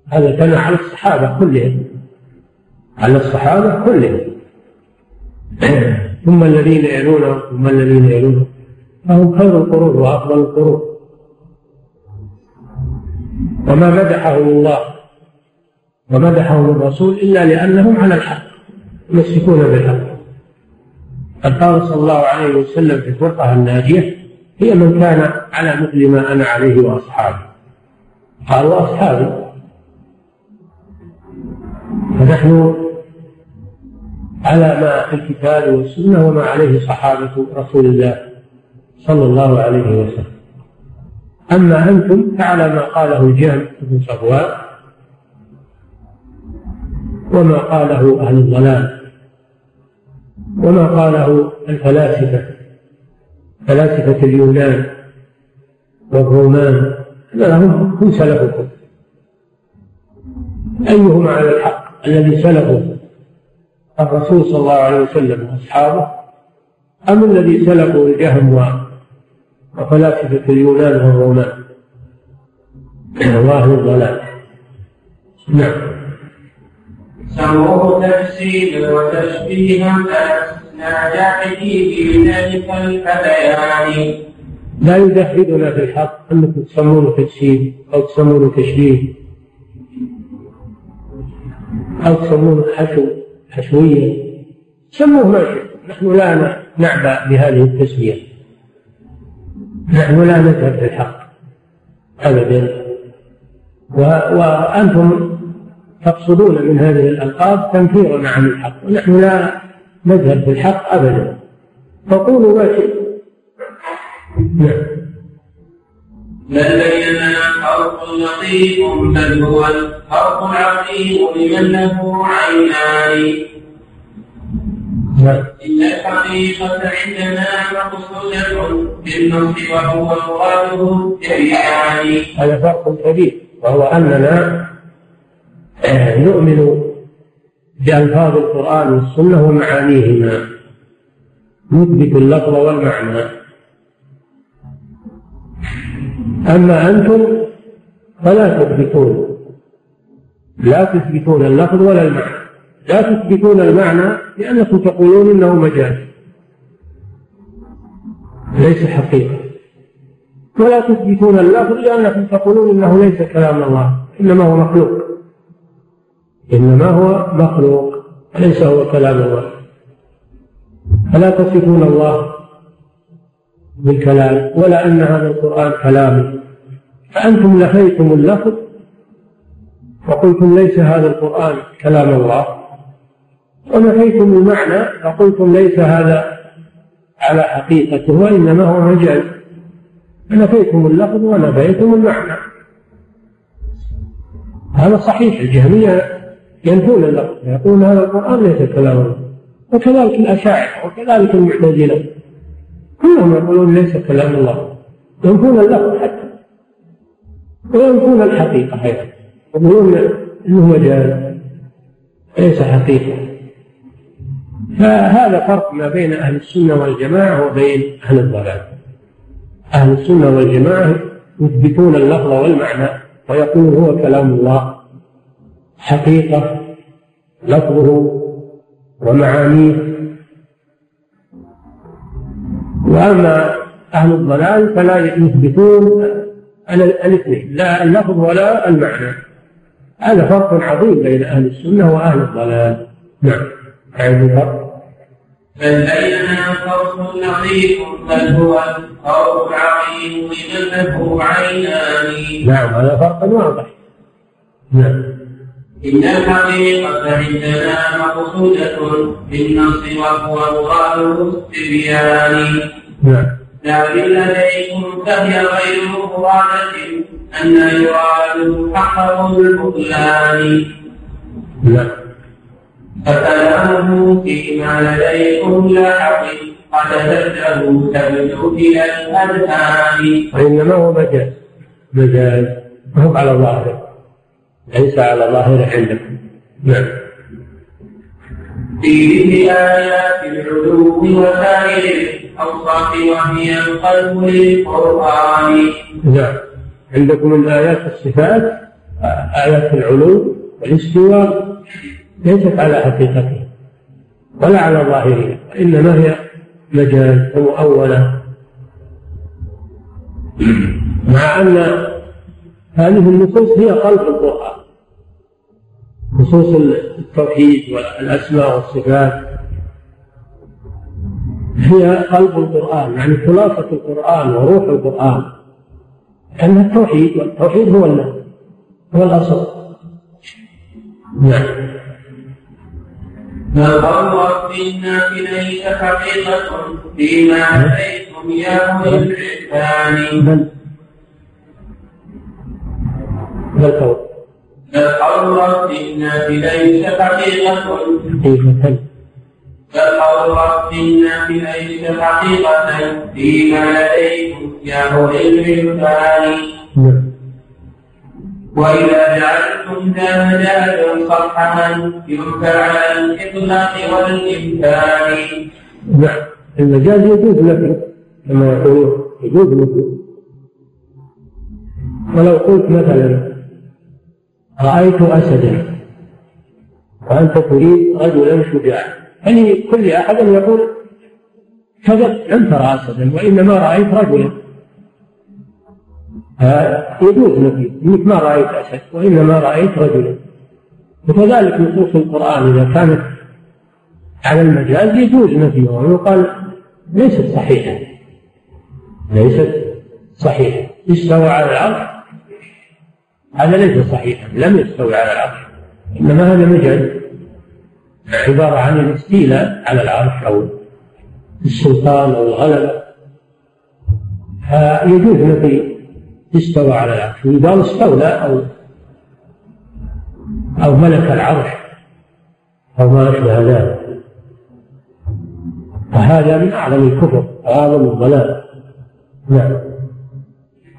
هذا كان على الصحابة كلهم، على الصحابة كلهم ثم الذين يلونهم ثم الذين يلونهم، فهم خير القرون وأفضل القرون. وما مدحهم الله ومدحهم الرسول إلا لأنهم على الحق يمسكون بالحق. قد قال صلى الله عليه وسلم في الفرقة الناجية: هي من كان على مثل ما أنا عليه وأصحابي. قال: وأصحابي؟ فنحن على ما في الكتاب والسنة وما عليه صحابة رسول الله صلى الله عليه وسلم. أما أنتم فعلى ما قاله الجهم بن صفوان وما قاله أهل الضلال وما قاله الفلاسفة، فلاسفة اليونان والرومان، لهم هم سلفكم. أيهم على الحق الذي سلفه الرسول صلى الله عليه وسلم وأصحابه، أم الذي سلفه الجهم وفلاسفة اليونان والرومان وأهل الضلال؟ نعم. سموه تفسير وتشبيه لا يحديه بذلك الفتيان. لا يدحدنا في الحق أنكم تسمونه تجسيد أو تسمونه تشبيه أو تسمونه حشو حشوية، سموه ما شئتم، نحن لا نعبأ بهذه التسمية، نحن لا نذهب في الحق أبدا. وأنتم تقصدون من هذه الألقاب تنفيرنا عن الحق، ونحن لا نذهب بالحق أبدا، فقولوا ما شئتم. بل بيننا فرق لطيف بل هو الفرق العظيم لمن له عينان. إن الحقيقة عندنا مقصودة بالنص وهو مراده جميعان. هذا فرق كبير، وهو أننا نؤمن بألفاظ القرآن والسنة ومعانيهما، نثبت اللفظ والمعنى. أما أنتم فلا تثبتون، لا تثبتون اللفظ ولا المعنى، لا تثبتون المعنى لأنكم تقولون إنه مجاز ليس حقيقة، ولا تثبتون اللفظ لأنكم تقولون إنه ليس كلام الله، إنما هو مخلوق، إنما هو مخلوق ليس هو كلام الله. فلا تصفون الله بالكلام ولا أن هذا القرآن كلامه، فأنتم لغيتم اللفظ وقلتم ليس هذا القرآن كلام الله، ولغيتم المعنى وقلتم ليس هذا على حقيقته وإنما هو مجاز. نفيتم اللفظ ونفيتم المعنى. هذا صحيح، الجهمية ينفون اللفظ يقولون هذا القرآن ليس كلام الله، وكذلك الأشاعرة وكذلك المعتزلة كلهم يقولون ليس كلام الله، ينفون اللفظ حتى وينفون الحقيقة أيضا، يقولون إنه مجاز ليس حقيقة. فهذا فرق ما بين أهل السنة والجماعة وبين أهل الضلال. أهل السنة والجماعة يثبتون اللفظ والمعنى ويقول هو كلام الله حقيقة لفظه ومعانيه. وأما أهل الضلال فلا يثبتون الاثنين، لا اللفظ ولا المعنى. هذا فرق عظيم بين أهل السنة وأهل الضلال. نعم. هذا الفرق. بل بيننا فرق لطيف بل هو الفرق العظيم لمن له عينان. نعم، هذا فرق واضح. نعم. إن الحقيقة عندنا مقصودة بالنص وهو مراده التبيان. لكن لديكم فهي غير مرادة أن يراد الحق والبطلان. فكلامه فيما لديكم لا حقيقة له تبدو إلى الأذهان. وإنما هو مجاز، مجاز وهم على ظاهره، ليس على ظاهر عندكم. نعم. فيه آيات العلو وسائر الأوصاف وهي القلب للقرآن. نعم. عندكم من آيات الصفات آيات العلو والاستواء ليست على حقيقته ولا على ظاهره، وإنما هي مجال ومؤولة، مع أن هذه النصوص هي قلب القرآن، نصوص التوحيد والأسماء والصفات هي قلب القرآن، يعني خلاصة القرآن وروح القرآن، أن التوحيد والتوحيد هو النهر هو الأصل. نعم. فقال ربنا إليك حقيقة فيما عليكم يا أولي العرفان. ما القول؟ فقال ربنا إليك حقيقة فقال ربنا إليك حقيقة فيما عليكم يا أولي العرفان. وإذا جعلتم ذا مجالا صفحا ينفع على الإطلاق والإمكان. نعم، المجال يجوز لكم كما يقولون، يجوز لكم. ولو قلت مثلا رأيت أسدا وأنت تريد رجلا شجاعا، يعني كل أحد يقول كذب أنت رأى أسدا وإنما رأيت رجلا، يجوز لك انك ما رايت اسد وانما رايت رجلا. وكذلك نصوص القران اذا كانت على المجاز يجوز نفيها، ويقال ليست صحيحه ليست صحيحه استوى على العرش، هذا ليس صحيحا، لم يستوي على العرش، انما هذا مجاز عباره عن الاستيلاء على العرش او السلطان او الغلبه، يجوز نفيها استوى على العرش. وإذا استولى أو أو ملك العرش أو ما أشبه ذلك، فهذا من أعظم الكفر وأعظم الضلال. نعم.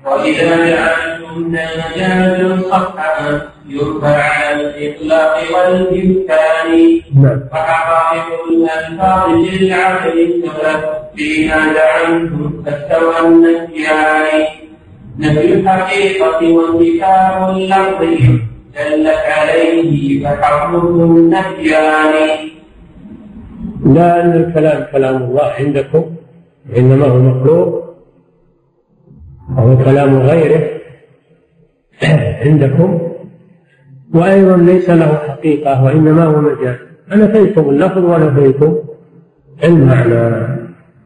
وإذا جعلتم مجالا صفحا يرفع على الإطلاق والإمكان. نعم. فحقائق الألفاظ للعقل سبب فيما زعمتم فاستوى النفيان. نفي الحقيقة وانتفاع اللفظ دلت عليه فحرمه النفيان. لا أن الكلام كلام الله عندكم إنما هو مخلوق، وهو كلام غيره عندكم، وأيضا ليس له حقيقة وإنما هو مجال. نفيتم اللفظ ونفيتم المعنى،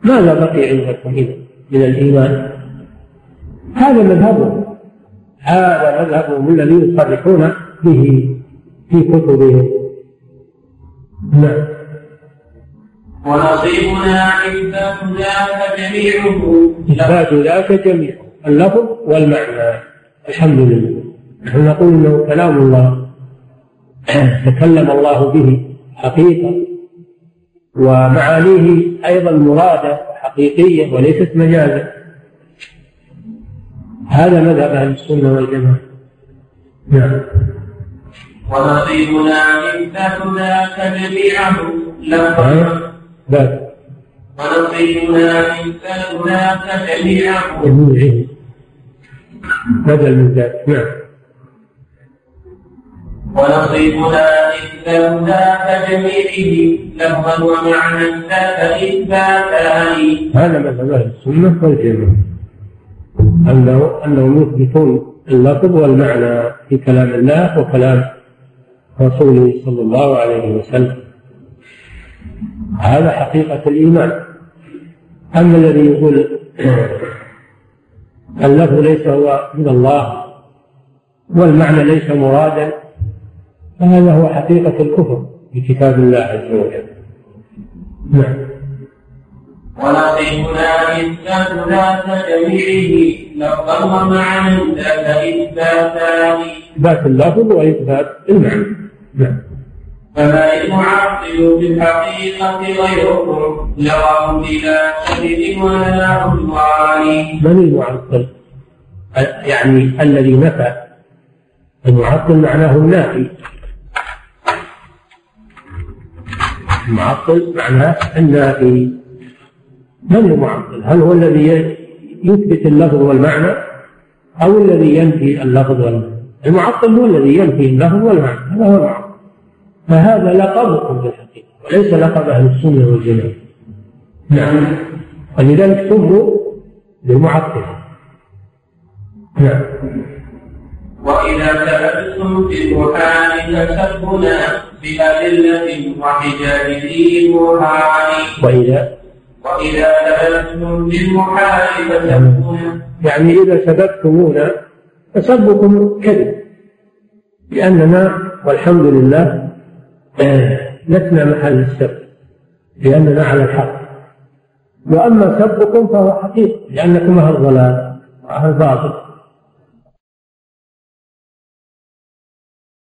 ماذا بقي عندكم إذا من الإيمان؟ هذا مذهبهم، هذا مذهبهم الذي يصرحون به في كتبهم. نعم. ونصيبنا إثبات ذاك جميعه إثبات ذاك جميعه اللفظ والمعنى. الحمد لله، نحن نقول إنه كلام الله تكلم الله به حقيقة، ومعانيه أيضا مرادة حقيقية وليست مجازا. هذا مذهب أهل السنة والجماعة. نعم. ونصيبنا إثبات ذاك جميعه لفظا ذاك ونصيبنا إثبات ذاك جميعه جميعه بدل من ذاك. نعم. ونصيبنا إثبات ذاك جميعه لفظا ومعنى ذاك إثباتان. هذا مذهب أهل السنة والجماعة، أنهم يثبتون اللفظ والمعنى في كلام الله وكلام رسوله صلى الله عليه وسلم، هذا حقيقة الإيمان. أما الذي يقول اللفظ ليس هو من الله والمعنى ليس مرادا، فهذا هو حقيقة الكفر بكتاب الله عز وجل. نعم. ونصيبنا إثبات ذات جميعه لفظا ومعنى ذات إثباتان إثبات اللفظ وإثبات المعنى. نعم. فما يعطل بالحقيقة غيركم لهم بلا شرك ولا عدوان. من المعطل؟ يعني الذي نفى. المعطل معناه النافي، المعطل معناه النافي. من المعطل؟ هل هو الذي يثبت اللفظ والمعنى أو الذي ينفي اللفظ والمعنى. المعطل هو الذي ينفي اللفظ والمعنى، هذا هو المعطل. فهذا لقبهم بالحقيقة وليس لقب أهل السنة والجماعة. نعم، ولذلك سموا للمعطل. نعم. وإذا تأسم في البرهان تشبنا بأدلة وحجابه برهان. وإذا وإذا تأسم في البرهان تشبنا، يعني إذا سببتمونا فسبكم كذب، لأننا والحمد لله لسنا محل السب، لأننا على الحق. وأما سبكم فهو حقيقة، لأنكم أهل الضلال وأهل الباطل.